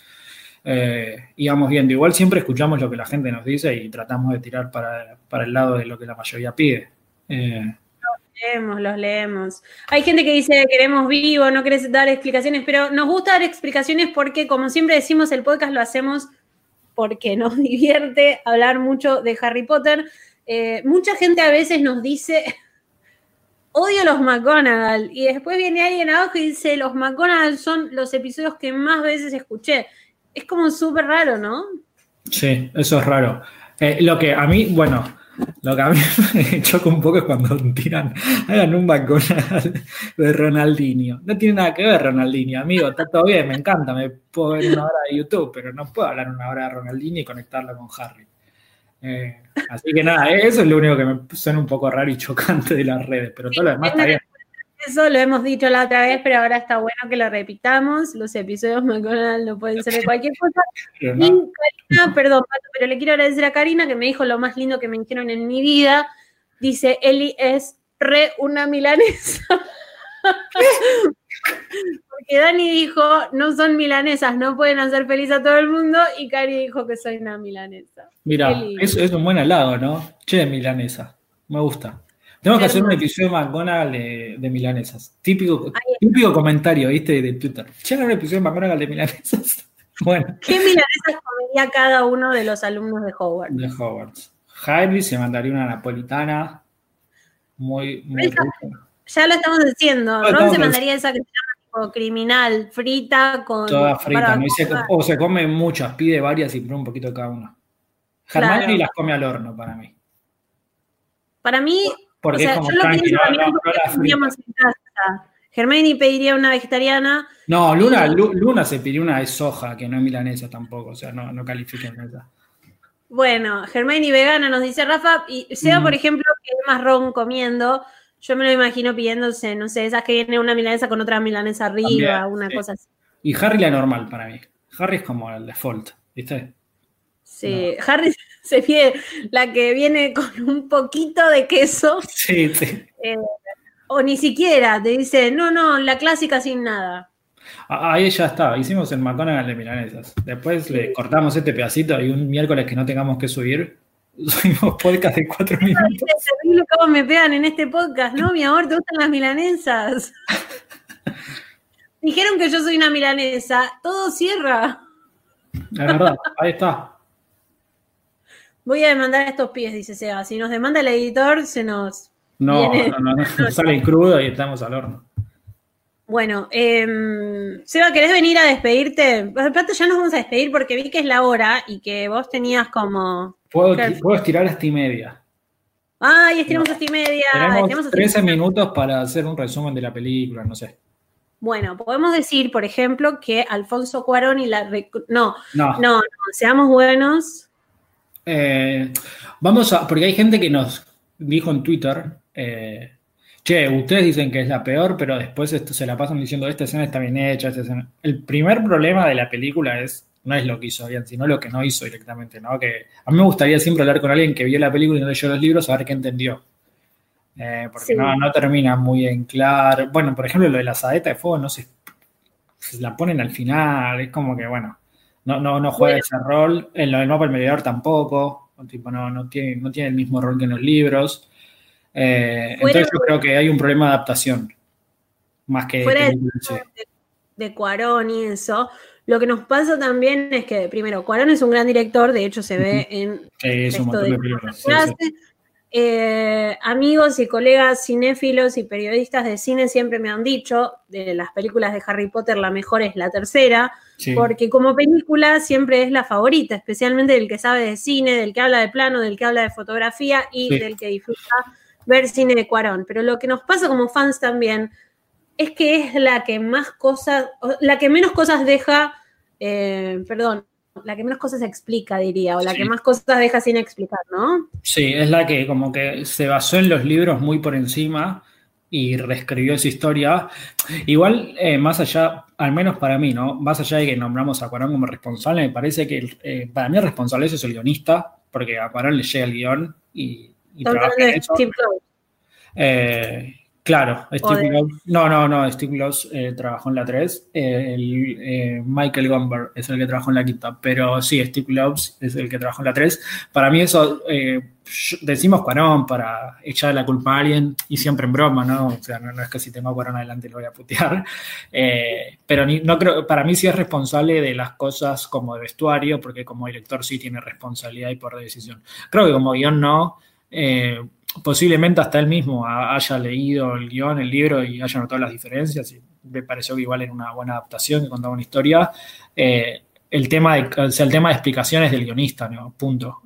Íbamos viendo. Igual siempre escuchamos lo que la gente nos dice y tratamos de tirar para el lado de lo que la mayoría pide. Los leemos. Hay gente que dice, queremos vivo, no querés dar explicaciones, pero nos gusta dar explicaciones porque, como siempre decimos, el podcast lo hacemos porque nos divierte hablar mucho de Harry Potter. Mucha gente a veces nos dice, odio los McGonagall, y después viene alguien abajo y dice, los McGonagall son los episodios que más veces escuché. Es como súper raro, ¿no? Sí, eso es raro. Lo que a mí me choca un poco es cuando tiran, hagan un McGonagall de Ronaldinho. No tiene nada que ver Ronaldinho, amigo, está todo bien, me encanta, me puedo ver una hora de YouTube, pero no puedo hablar una hora de Ronaldinho y conectarla con Harry. Así que nada, eso es lo único que me suena un poco raro y chocante de las redes, pero todo lo demás está bien. Eso lo hemos dicho la otra vez, pero ahora está bueno que lo repitamos. Los episodios McGonagall no pueden ser de cualquier cosa. Pero no. Y Karina, perdón, Pato, pero le quiero agradecer a Karina que me dijo lo más lindo que me dijeron en mi vida. Dice, Eli es re una milanesa. Porque Dani dijo, no son milanesas, no pueden hacer feliz a todo el mundo, y Cari dijo que soy una milanesa. Mirá, es un buen halago, ¿no? Che, milanesa, me gusta. Tenemos que hacer un episodio de McGonagall de milanesas. Típico comentario, ¿viste? De Twitter. Che, no, un episodio de McGonagall de milanesas. Bueno. ¿Qué milanesas comería cada uno de los alumnos de Hogwarts? De Hogwarts. Hagrid se mandaría una napolitana muy rica. Ya lo estamos diciendo. Ron se mandaría esa que se llama tipo criminal, frita con... Toda frita, ¿no? Se come muchas, pide varias y pone un poquito cada una. Hermione las come al horno para mí. Para mí, porque es como yo lo pienso también porque comíamos en casa. Hermione pediría una vegetariana. No, Luna se pidió una de soja, que no es milanesa tampoco, o sea, no califiquen esa. Bueno, Germaine y vegana nos dice Rafa, y sea por ejemplo que es marrón comiendo, yo me lo imagino pidiéndose, no sé, esas que viene una milanesa con otra milanesa arriba, también, una cosa así. Y Harry la normal para mí. Harry es como el default, ¿viste? Sí, no. Harry se pide la que viene con un poquito de queso. Sí, sí. O ni siquiera, te dice, no, no, la clásica sin nada. Ahí ya está, hicimos el McGonagall de milanesas. Después le cortamos este pedacito y un miércoles que no tengamos que subir, subimos podcast de 4 minutos. Es terrible cómo me pegan en este podcast, ¿no? Mi amor, ¿te gustan las milanesas? Dijeron que yo soy una milanesa, todo cierra. La verdad, ahí está. Voy a demandar a estos pies, dice Seba. Si nos demanda el editor, se nos... No, sale crudo y estamos al horno. Bueno, Seba, ¿querés venir a despedirte? Pato, ya nos vamos a despedir porque vi que es la hora y que vos tenías como... Puedo estirar hasta y media. ¡Ay, estiramos hasta y media! Tenemos 13 minutos para hacer un resumen de la película, no sé. Bueno, podemos decir, por ejemplo, que Alfonso Cuarón y la... No, seamos buenos. Vamos a... Porque hay gente que nos dijo en Twitter... Che, ustedes dicen que es la peor, pero después esto se la pasan diciendo esta escena está bien hecha, esta escena... El primer problema de la película no es lo que hizo bien, sino lo que no hizo directamente, ¿no? Que a mí me gustaría siempre hablar con alguien que vio la película y no leyó los libros a ver qué entendió. Porque sí. no termina muy en claro. Bueno, por ejemplo, lo de la saeta de fuego se la ponen al final, es como que, bueno, no juega ese rol. En lo del mapa del mediador tampoco, tipo, no tiene el mismo rol que en los libros. Entonces yo creo que hay un problema de adaptación más que de Cuarón y eso. Lo que nos pasa también es que primero, Cuarón es un gran director, de hecho se ve en es un de películas, sí. Amigos y colegas cinéfilos y periodistas de cine siempre me han dicho de las películas de Harry Potter la mejor es la tercera, sí. Porque como película siempre es la favorita, especialmente del que sabe de cine, del que habla de plano, del que habla de fotografía y sí. Del que disfruta ver cine de Cuarón, pero lo que nos pasa como fans también es que es la que menos cosas explica, diría, o la que más cosas deja sin explicar, ¿no? Sí, es la que como que se basó en los libros muy por encima y reescribió esa historia. Igual, más allá, al menos para mí, ¿no? Más allá de que nombramos a Cuarón como responsable, me parece que para mí el responsable es el guionista, porque a Cuarón le llega el guión y trabaja en eso. Claro, Steve Kloss, Steve Kloss trabajó en la 3, Michael Gomber es el que trabajó en la 5, pero sí, Steve Kloss es el que trabajó en la 3. Para mí eso, decimos Cuarón para echar la culpa a alguien, y siempre en broma, ¿no? O sea, no es que si tengo a Cuarón adelante lo voy a putear, pero no creo, para mí sí es responsable de las cosas como de vestuario, porque como director sí tiene responsabilidad y poder de decisión. Creo que como guión no... posiblemente hasta él mismo haya leído el guión, el libro y haya notado las diferencias. Y me pareció que igual era una buena adaptación, que contaba una historia. El tema de explicaciones del guionista, ¿no? Punto.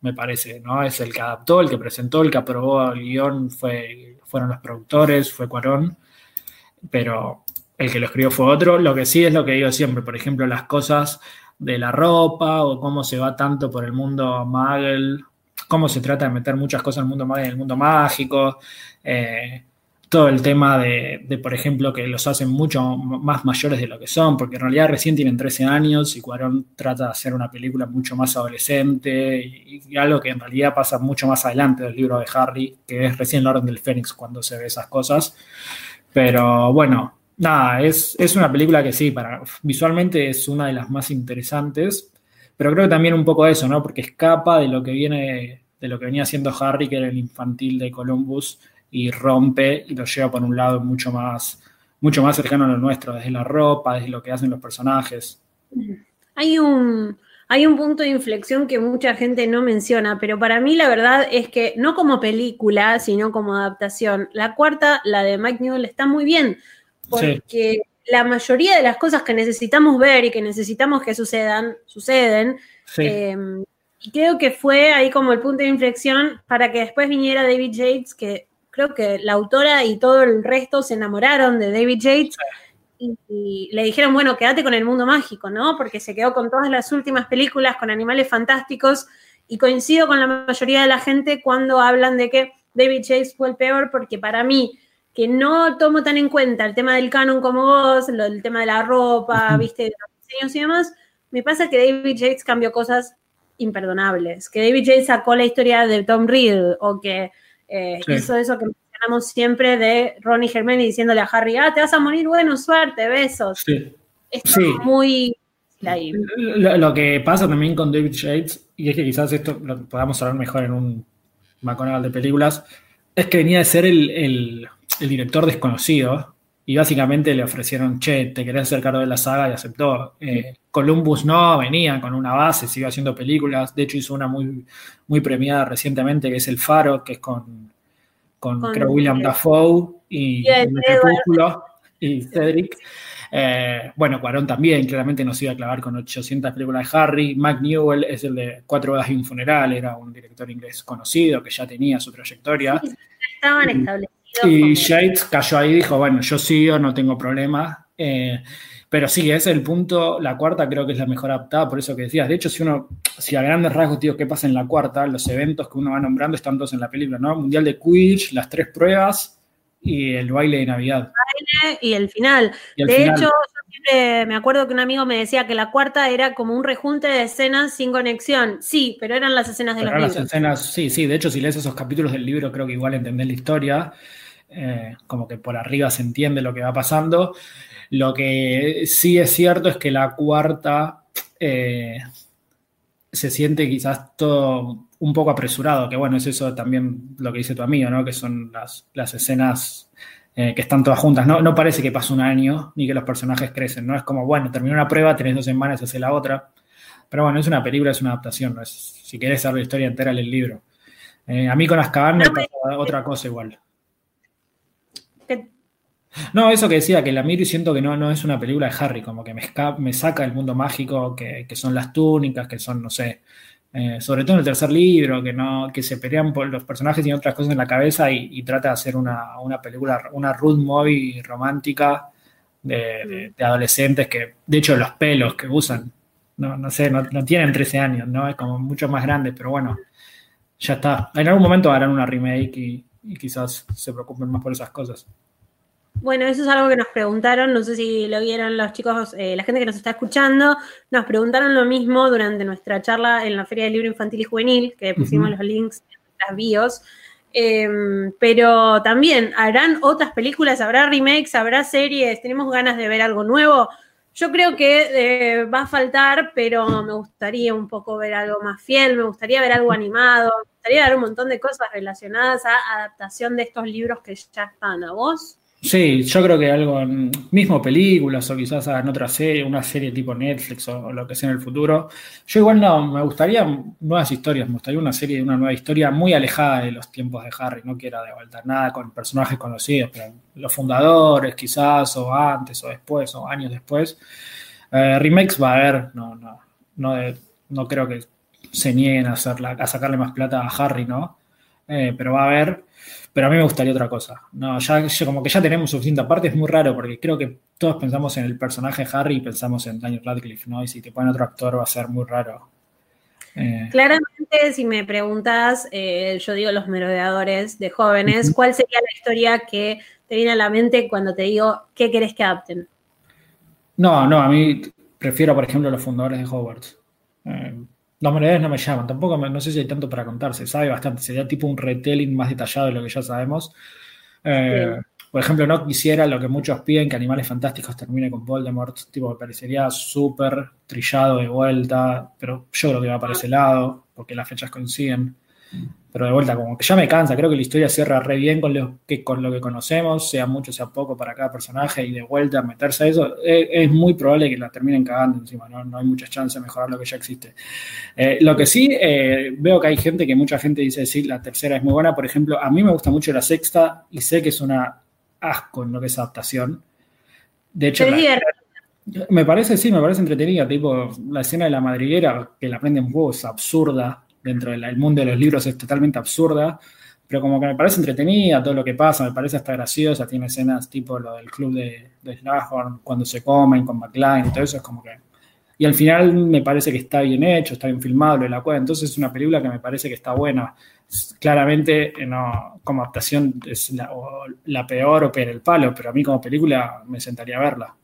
Me parece, ¿no? Es el que adaptó, el que presentó, el que aprobó el guión fueron los productores, fue Cuarón, pero el que lo escribió fue otro. Lo que sí es lo que digo siempre, por ejemplo, las cosas de la ropa o cómo se va tanto por el mundo muggle, cómo se trata de meter muchas cosas en el mundo mágico, todo el tema de, por ejemplo, que los hacen mucho más mayores de lo que son, porque en realidad recién tienen 13 años y Cuarón trata de hacer una película mucho más adolescente y algo que en realidad pasa mucho más adelante del libro de Harry, que es recién La Orden del Fénix cuando se ve esas cosas. Pero bueno, nada, es una película que sí, visualmente es una de las más interesantes. Pero creo que también un poco eso, ¿no? Porque escapa de lo que viene, de lo que venía haciendo Harry, que era el infantil de Columbus, y rompe y lo lleva por un lado mucho más cercano a lo nuestro, desde la ropa, desde lo que hacen los personajes. Hay un punto de inflexión que mucha gente no menciona, pero para mí la verdad es que, no como película, sino como adaptación, la cuarta, la de Mike Newell, está muy bien, porque... Sí. La mayoría de las cosas que necesitamos ver y que necesitamos que suceden. Sí. Y creo que fue ahí como el punto de inflexión para que después viniera David Yates, que creo que la autora y todo el resto se enamoraron de David Yates y le dijeron, bueno, quédate con el mundo mágico, ¿no? Porque se quedó con todas las últimas películas, con Animales Fantásticos Y coincido con la mayoría de la gente cuando hablan de que David Yates fue el peor, porque para mí, que no tomo tan en cuenta el tema del canon como vos, el tema de la ropa, viste, de los diseños y demás, me pasa que David Yates cambió cosas imperdonables. Que David Yates sacó la historia de Tom Riddle, o que hizo eso que mencionamos siempre de Ron y Hermione diciéndole a Harry, te vas a morir, bueno, suerte, besos. Sí. Muy... Lo que pasa también con David Yates, y es que quizás esto lo podamos hablar mejor en un McGonagall de películas, es que venía de ser el director desconocido, y básicamente le ofrecieron, te querés hacer cargo de la saga, y aceptó. Columbus no, venía con una base, siguió haciendo películas, de hecho hizo una muy, muy premiada recientemente, que es El Faro, que es con creo, William Dafoe y el Crepúsculo y Cedric. Bueno, Cuarón también, claramente nos iba a clavar con 800 películas de Harry. Mac Newell es el de 4 bodas y un funeral, era un director inglés conocido que ya tenía su trayectoria. Sí, estaban establecidos. Y Yates cayó ahí y dijo, bueno, yo sigo, no tengo problema. Pero sí, ese es el punto, la cuarta creo que es la mejor adaptada, por eso que decías. De hecho, si a grandes rasgos, tío, ¿qué pasa en la cuarta? Los eventos que uno va nombrando están todos en la película, ¿no? Mundial de Quidditch, las 3 pruebas. Y el baile de Navidad. Y el final. De hecho, yo siempre me acuerdo que un amigo me decía que la cuarta era como un rejunte de escenas sin conexión. Sí, pero eran las escenas de los libros. Las escenas, sí. De hecho, si lees esos capítulos del libro, creo que igual entendés la historia. Como que por arriba se entiende lo que va pasando. Lo que sí es cierto es que la cuarta se siente quizás todo... un poco apresurado, que bueno, es eso también lo que dice tu amigo, ¿no? Que son las escenas que están todas juntas. No parece que pasa un año ni que los personajes crecen, ¿no? Es como, bueno, terminó una prueba, tenés 2 semanas, hacés la otra. Pero bueno, es una película, es una adaptación, ¿no? Si querés saber la historia entera, lee el libro. A mí con Azkaban me pasa otra cosa igual. No, eso que decía, que la miro y siento que no es una película de Harry, como que me saca el mundo mágico, que son las túnicas, que son, no sé... sobre todo en el tercer libro, que se pelean por los personajes, tienen otras cosas en la cabeza y trata de hacer una película, una road movie romántica de adolescentes que, de hecho, los pelos que usan, no tienen 13 años, ¿no? Es como mucho más grande, pero bueno, ya está. En algún momento harán una remake y quizás se preocupen más por esas cosas. Bueno, eso es algo que nos preguntaron, no sé si lo vieron los chicos, la gente que nos está escuchando, nos preguntaron lo mismo durante nuestra charla en la Feria del Libro Infantil y Juvenil, que pusimos los links en nuestras bios, pero también, ¿harán otras películas? ¿Habrá remakes? ¿Habrá series? ¿Tenemos ganas de ver algo nuevo? Yo creo que va a faltar, pero me gustaría un poco ver algo más fiel, me gustaría ver algo animado, me gustaría ver un montón de cosas relacionadas a adaptación de estos libros que ya están. ¿A vos? Sí, yo creo que algo, mismo películas o quizás en otra serie, una serie tipo Netflix o lo que sea en el futuro. Yo igual no, me gustaría nuevas historias, me gustaría una serie, una nueva historia muy alejada de los tiempos de Harry, no quiero devolver nada con personajes conocidos, pero los fundadores quizás, o antes, o después, o años después. Remakes va a haber, no creo que se nieguen a sacarle más plata a Harry, ¿no? Pero va a haber... Pero a mí me gustaría otra cosa. No, ya como que ya tenemos suficiente. Aparte es muy raro porque creo que todos pensamos en el personaje Harry y pensamos en Daniel Radcliffe, ¿no? Y si te ponen otro actor va a ser muy raro. Claramente, si me preguntas, yo digo Los merodeadores de jóvenes, ¿cuál sería la historia que te viene a la mente cuando te digo qué querés que adapten? No, a mí prefiero, por ejemplo, Los fundadores de Hogwarts. Los merodeadores no me llaman, tampoco no sé si hay tanto para contar, se sabe bastante, sería tipo un retelling más detallado de lo que ya sabemos. Por ejemplo, no quisiera lo que muchos piden, que Animales Fantásticos termine con Voldemort, tipo me parecería súper trillado de vuelta, pero yo creo que va para ese lado, porque las fechas coinciden, pero de vuelta como que ya me cansa, creo que la historia cierra re bien con lo que conocemos, sea mucho, sea poco para cada personaje, y de vuelta meterse a eso, es muy probable que la terminen cagando encima, no hay muchas chances de mejorar lo que ya existe. Lo que sí, veo que hay gente, que mucha gente dice, sí, la tercera es muy buena, por ejemplo, a mí me gusta mucho la sexta, y sé que es una asco en lo que es adaptación, de hecho... Me parece entretenida, tipo la escena de la madriguera, que la prenden huevos, es absurda, dentro del mundo de los libros es totalmente absurda, pero como que me parece entretenida todo lo que pasa, me parece hasta graciosa, tiene escenas tipo lo del club de Slughorn, cuando se comen con McLean, todo eso es como que Y al final me parece que está bien hecho, está bien filmado lo de la cueva. Entonces es una película que me parece que está buena. Claramente, no, como adaptación es la peor o pega el palo, pero a mí como película me sentaría a verla.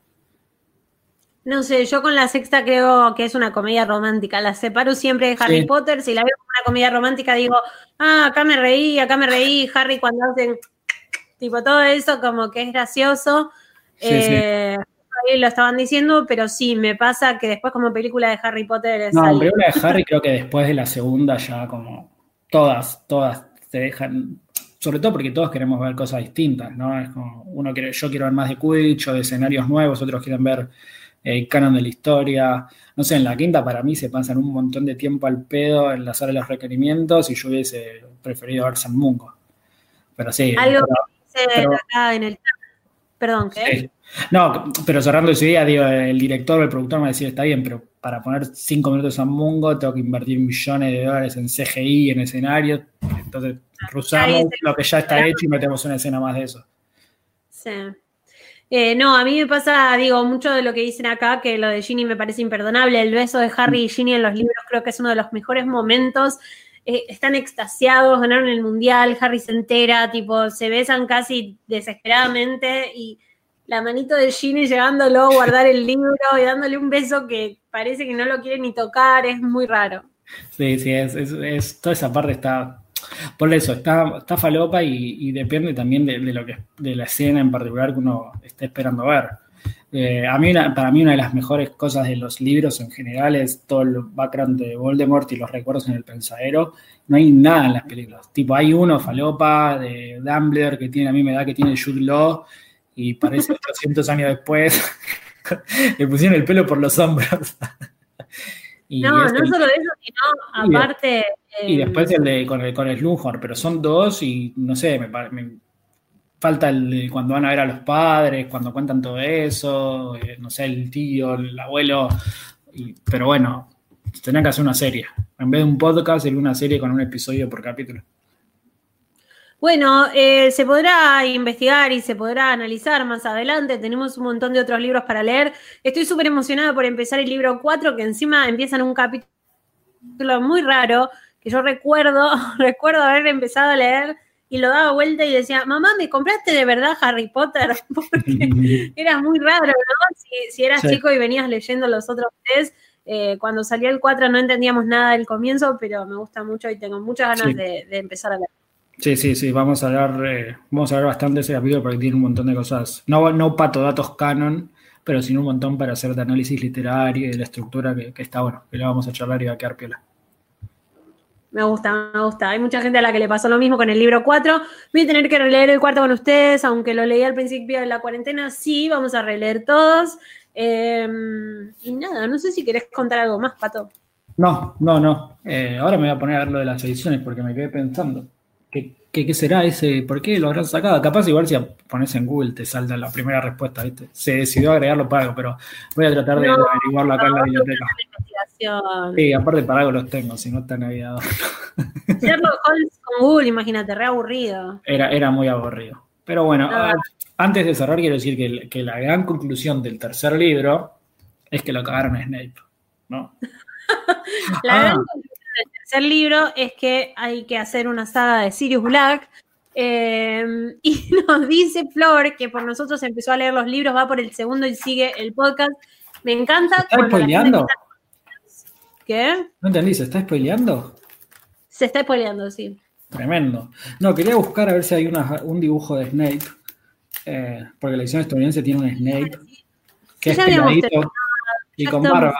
No sé, yo con la sexta creo que es una comedia romántica. La separo siempre de Harry Potter. Si la veo como una comedia romántica digo, acá me reí. Harry cuando hacen tipo todo eso como que es gracioso. Ahí lo estaban diciendo, pero sí, me pasa que después como película de Harry Potter es película de Harry creo que después de la segunda ya como todas te dejan, sobre todo porque todos queremos ver cosas distintas, ¿no? Es como uno quiere, yo quiero ver más de Quidditch o de escenarios nuevos, otros quieren ver el canon de la historia, no sé, en la quinta para mí se pasan un montón de tiempo al pedo en la sala de los requerimientos y yo hubiese preferido ver San Mungo. Pero sí. Algo que dice acá en el chat. Perdón, ¿qué? Sí. No, pero cerrando esa idea, digo, el director o el productor me va a decir, está bien, pero para poner 5 minutos a Mungo tengo que invertir $millones en CGI, en escenarios, entonces cruzamos lo que ya está hecho y metemos una escena más de eso. Sí. No, a mí me pasa, digo, mucho de lo que dicen acá, que lo de Ginny me parece imperdonable, el beso de Harry y Ginny en los libros creo que es uno de los mejores momentos. Están extasiados, ganaron el mundial, Harry se entera, tipo, se besan casi desesperadamente y la manito de Ginny llevándolo a guardar el libro y dándole un beso que parece que no lo quiere ni tocar, es muy raro. Sí, es toda esa parte está, por eso, está falopa y depende también de lo que de la escena en particular que uno está esperando ver. Para mí una de las mejores cosas de los libros en general es todo el background de Voldemort y los recuerdos en el pensadero. No hay nada en las películas. Tipo, hay uno, falopa, de Dumbledore, que tiene la misma edad que tiene Jude Law, y parece 800 años después le pusieron el pelo por los hombros. No solo eso, sino aparte... Y después el de con el Slughorn, pero son dos y no sé, me falta el de cuando van a ver a los padres, cuando cuentan todo eso, no sé, el tío, el abuelo, pero bueno, tendrían que hacer una serie. En vez de un podcast, sería una serie con un episodio por capítulo. Bueno, se podrá investigar y se podrá analizar más adelante. Tenemos un montón de otros libros para leer. Estoy súper emocionada por empezar el libro 4, que encima empieza en un capítulo muy raro, que yo recuerdo haber empezado a leer y lo daba vuelta y decía, mamá, ¿me compraste de verdad Harry Potter? Porque era muy raro, ¿no? Si eras chico y venías leyendo los otros tres, cuando salía el 4 no entendíamos nada del comienzo, pero me gusta mucho y tengo muchas ganas de empezar a leer. Sí, vamos a hablar bastante ese capítulo porque tiene un montón de cosas, no pato datos canon, pero sino un montón para hacer de análisis literario y de la estructura que está bueno, que la vamos a charlar y va a quedar piola. Me gusta. Hay mucha gente a la que le pasó lo mismo con el libro 4. Voy a tener que releer el cuarto con ustedes, aunque lo leí al principio de la cuarentena, sí, vamos a releer todos. Y nada, no sé si querés contar algo más, Pato. No. Ahora me voy a poner a ver lo de las ediciones porque me quedé pensando. ¿Qué será ese? ¿Por qué lo habrán sacado? Capaz igual si pones en Google te salta la primera respuesta, ¿viste? Se decidió agregarlo para algo, pero voy a tratar de averiguarlo acá en la biblioteca. Sí, aparte para algo los tengo, si no está navegado. Sherlock Holmes con Google, imagínate, re aburrido. Era muy aburrido. Pero bueno, antes de cerrar quiero decir que la gran conclusión del tercer libro es que lo cagaron a Snape, ¿no? La gran conclusión. El tercer libro es que hay que hacer una saga de Sirius Black y nos dice Flor que por nosotros empezó a leer los libros, va por el segundo y sigue el podcast. Me encanta. ¿Se está spoileando? ¿Qué? No entendí, ¿se está spoileando? Se está spoileando, sí. Tremendo. No, quería buscar a ver si hay un dibujo de Snape, porque la edición estadounidense tiene un Snape que es peladito. Y con barba.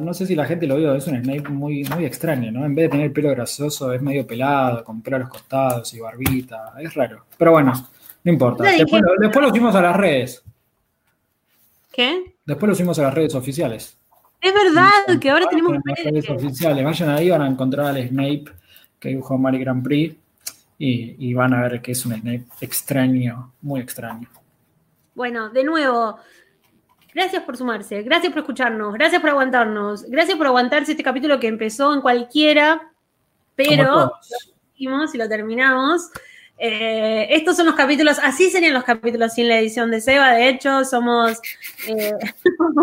No sé si la gente lo vio, es un Snape muy, muy extraño, ¿no? En vez de tener pelo grasoso, es medio pelado, con pelo a los costados y barbita, es raro. Pero bueno, no importa. Después lo subimos a las redes. ¿Qué? Después lo subimos a las redes oficiales. Es verdad, sí, que ahora tenemos redes oficiales. Vayan ahí, van a encontrar al Snape que dibujó Mari Grand Prix y van a ver que es un Snape extraño, muy extraño. Bueno, de nuevo... Gracias por sumarse, gracias por escucharnos, gracias por aguantarnos, gracias por aguantarse este capítulo que empezó en cualquiera, pero lo hicimos y lo terminamos. Estos son los capítulos, así serían los capítulos sin la edición de Seba, de hecho, somos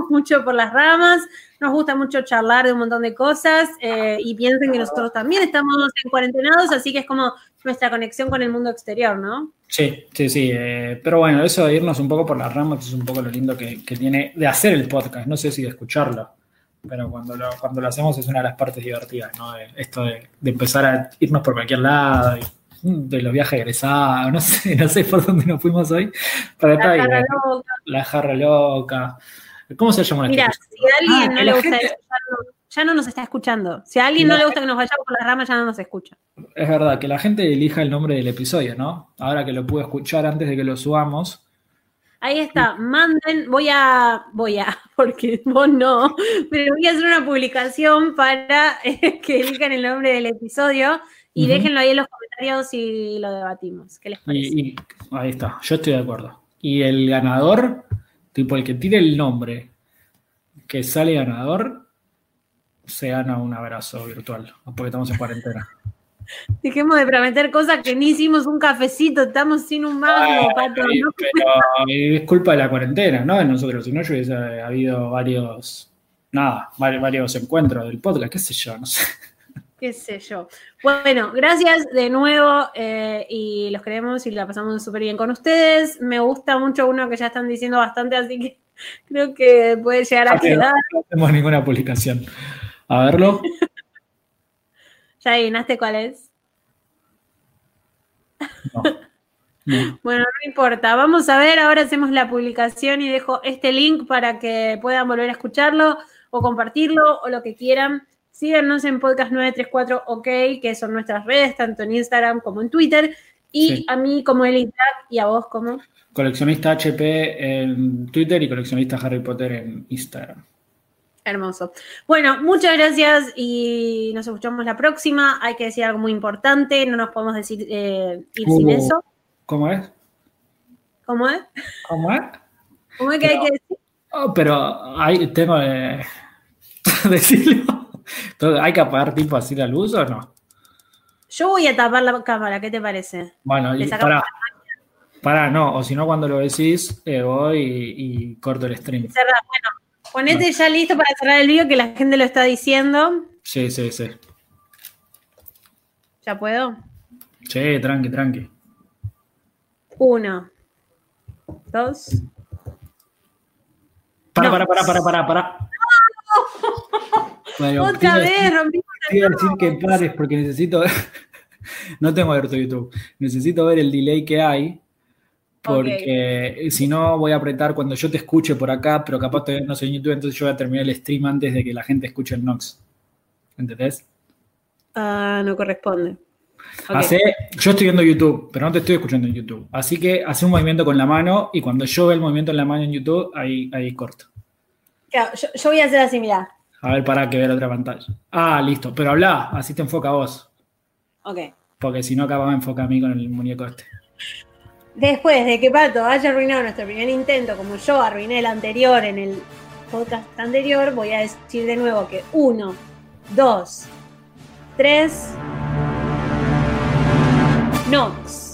mucho por las ramas, nos gusta mucho charlar de un montón de cosas y piensen que nosotros también estamos en cuarentenados, así que es como nuestra conexión con el mundo exterior, ¿no? Sí, sí, sí, pero bueno, eso de irnos un poco por las ramas es un poco lo lindo que tiene de hacer el podcast, no sé si de escucharlo, pero cuando lo hacemos es una de las partes divertidas, ¿no? Esto de empezar a irnos por cualquier lado y de los viajes egresados, no sé por dónde nos fuimos hoy. Para la Jarra Loca. La Jarra Loca. ¿Cómo se llama? Mira, si a alguien no le gusta escucharnos, ya no nos está escuchando. Si a alguien no le gusta que nos vayamos por las ramas, ya no nos escucha. Es verdad, que la gente elija el nombre del episodio, ¿no? Ahora que lo pude escuchar antes de que lo subamos. Ahí está, manden, voy a, porque vos no, pero voy a hacer una publicación para que elijan el nombre del episodio y déjenlo ahí en los comentarios y lo debatimos. ¿Qué les parece? Y ahí está, yo estoy de acuerdo. Y el ganador, tipo el que tire el nombre que sale ganador, se gana un abrazo virtual, porque estamos en cuarentena. Dejemos de prometer cosas que ni hicimos un cafecito, estamos sin un mango, Pato. ¿No? Pero es culpa de la cuarentena, ¿no? De nosotros, si no yo hubiese habido varios encuentros del podcast, qué sé yo, no sé. Qué sé yo. Bueno, gracias de nuevo y los queremos y la pasamos súper bien con ustedes. Me gusta mucho uno que ya están diciendo bastante, así que creo que puede llegar a quedar. No hacemos ninguna publicación. A verlo. ¿Ya adivinaste cuál es? No. Bueno, no importa. Vamos a ver, ahora hacemos la publicación y dejo este link para que puedan volver a escucharlo o compartirlo o lo que quieran. Síganos en Podcast 934 OK, que son nuestras redes, tanto en Instagram como en Twitter. Y a mí como Eli Black y a vos como... Coleccionista HP en Twitter y Coleccionista Harry Potter en Instagram. Hermoso. Bueno, muchas gracias y nos escuchamos la próxima. Hay que decir algo muy importante, no nos podemos decir ir sin eso. ¿Cómo es? ¿Cómo es que hay que decir? Oh, pero tengo que decirlo. Entonces, ¿hay que apagar tipo así la luz o no? Yo voy a tapar la cámara, ¿qué te parece? Bueno, y pará, no, o si no cuando lo decís voy y corto el stream. Bueno. Ponete ya listo para cerrar el video que la gente lo está diciendo. Sí, sí, sí. ¿Ya puedo? Sí, tranqui. 1, 2. Pará. Bueno, otra vez, rompí. Quiero decir que pares porque necesito ver. No tengo abierto YouTube. Necesito ver el delay que hay. Porque si no voy a apretar cuando yo te escuche por acá, pero capaz todavía no soy en YouTube, entonces yo voy a terminar el stream antes de que la gente escuche el Nox. ¿Entendés? No corresponde. Okay. Yo estoy viendo YouTube, pero no te estoy escuchando en YouTube. Así que hace un movimiento con la mano y cuando yo veo el movimiento en la mano en YouTube, ahí corto. Claro, yo voy a hacer así, mirá. A ver, pará que vea la otra pantalla. Ah, listo. Pero hablá, así te enfoca vos. Ok. Porque si no, acá me enfoca a mí con el muñeco este. Después de que Pato haya arruinado nuestro primer intento, como yo arruiné el anterior en el podcast anterior, voy a decir de nuevo que 1, 2, 3... ¡Nox!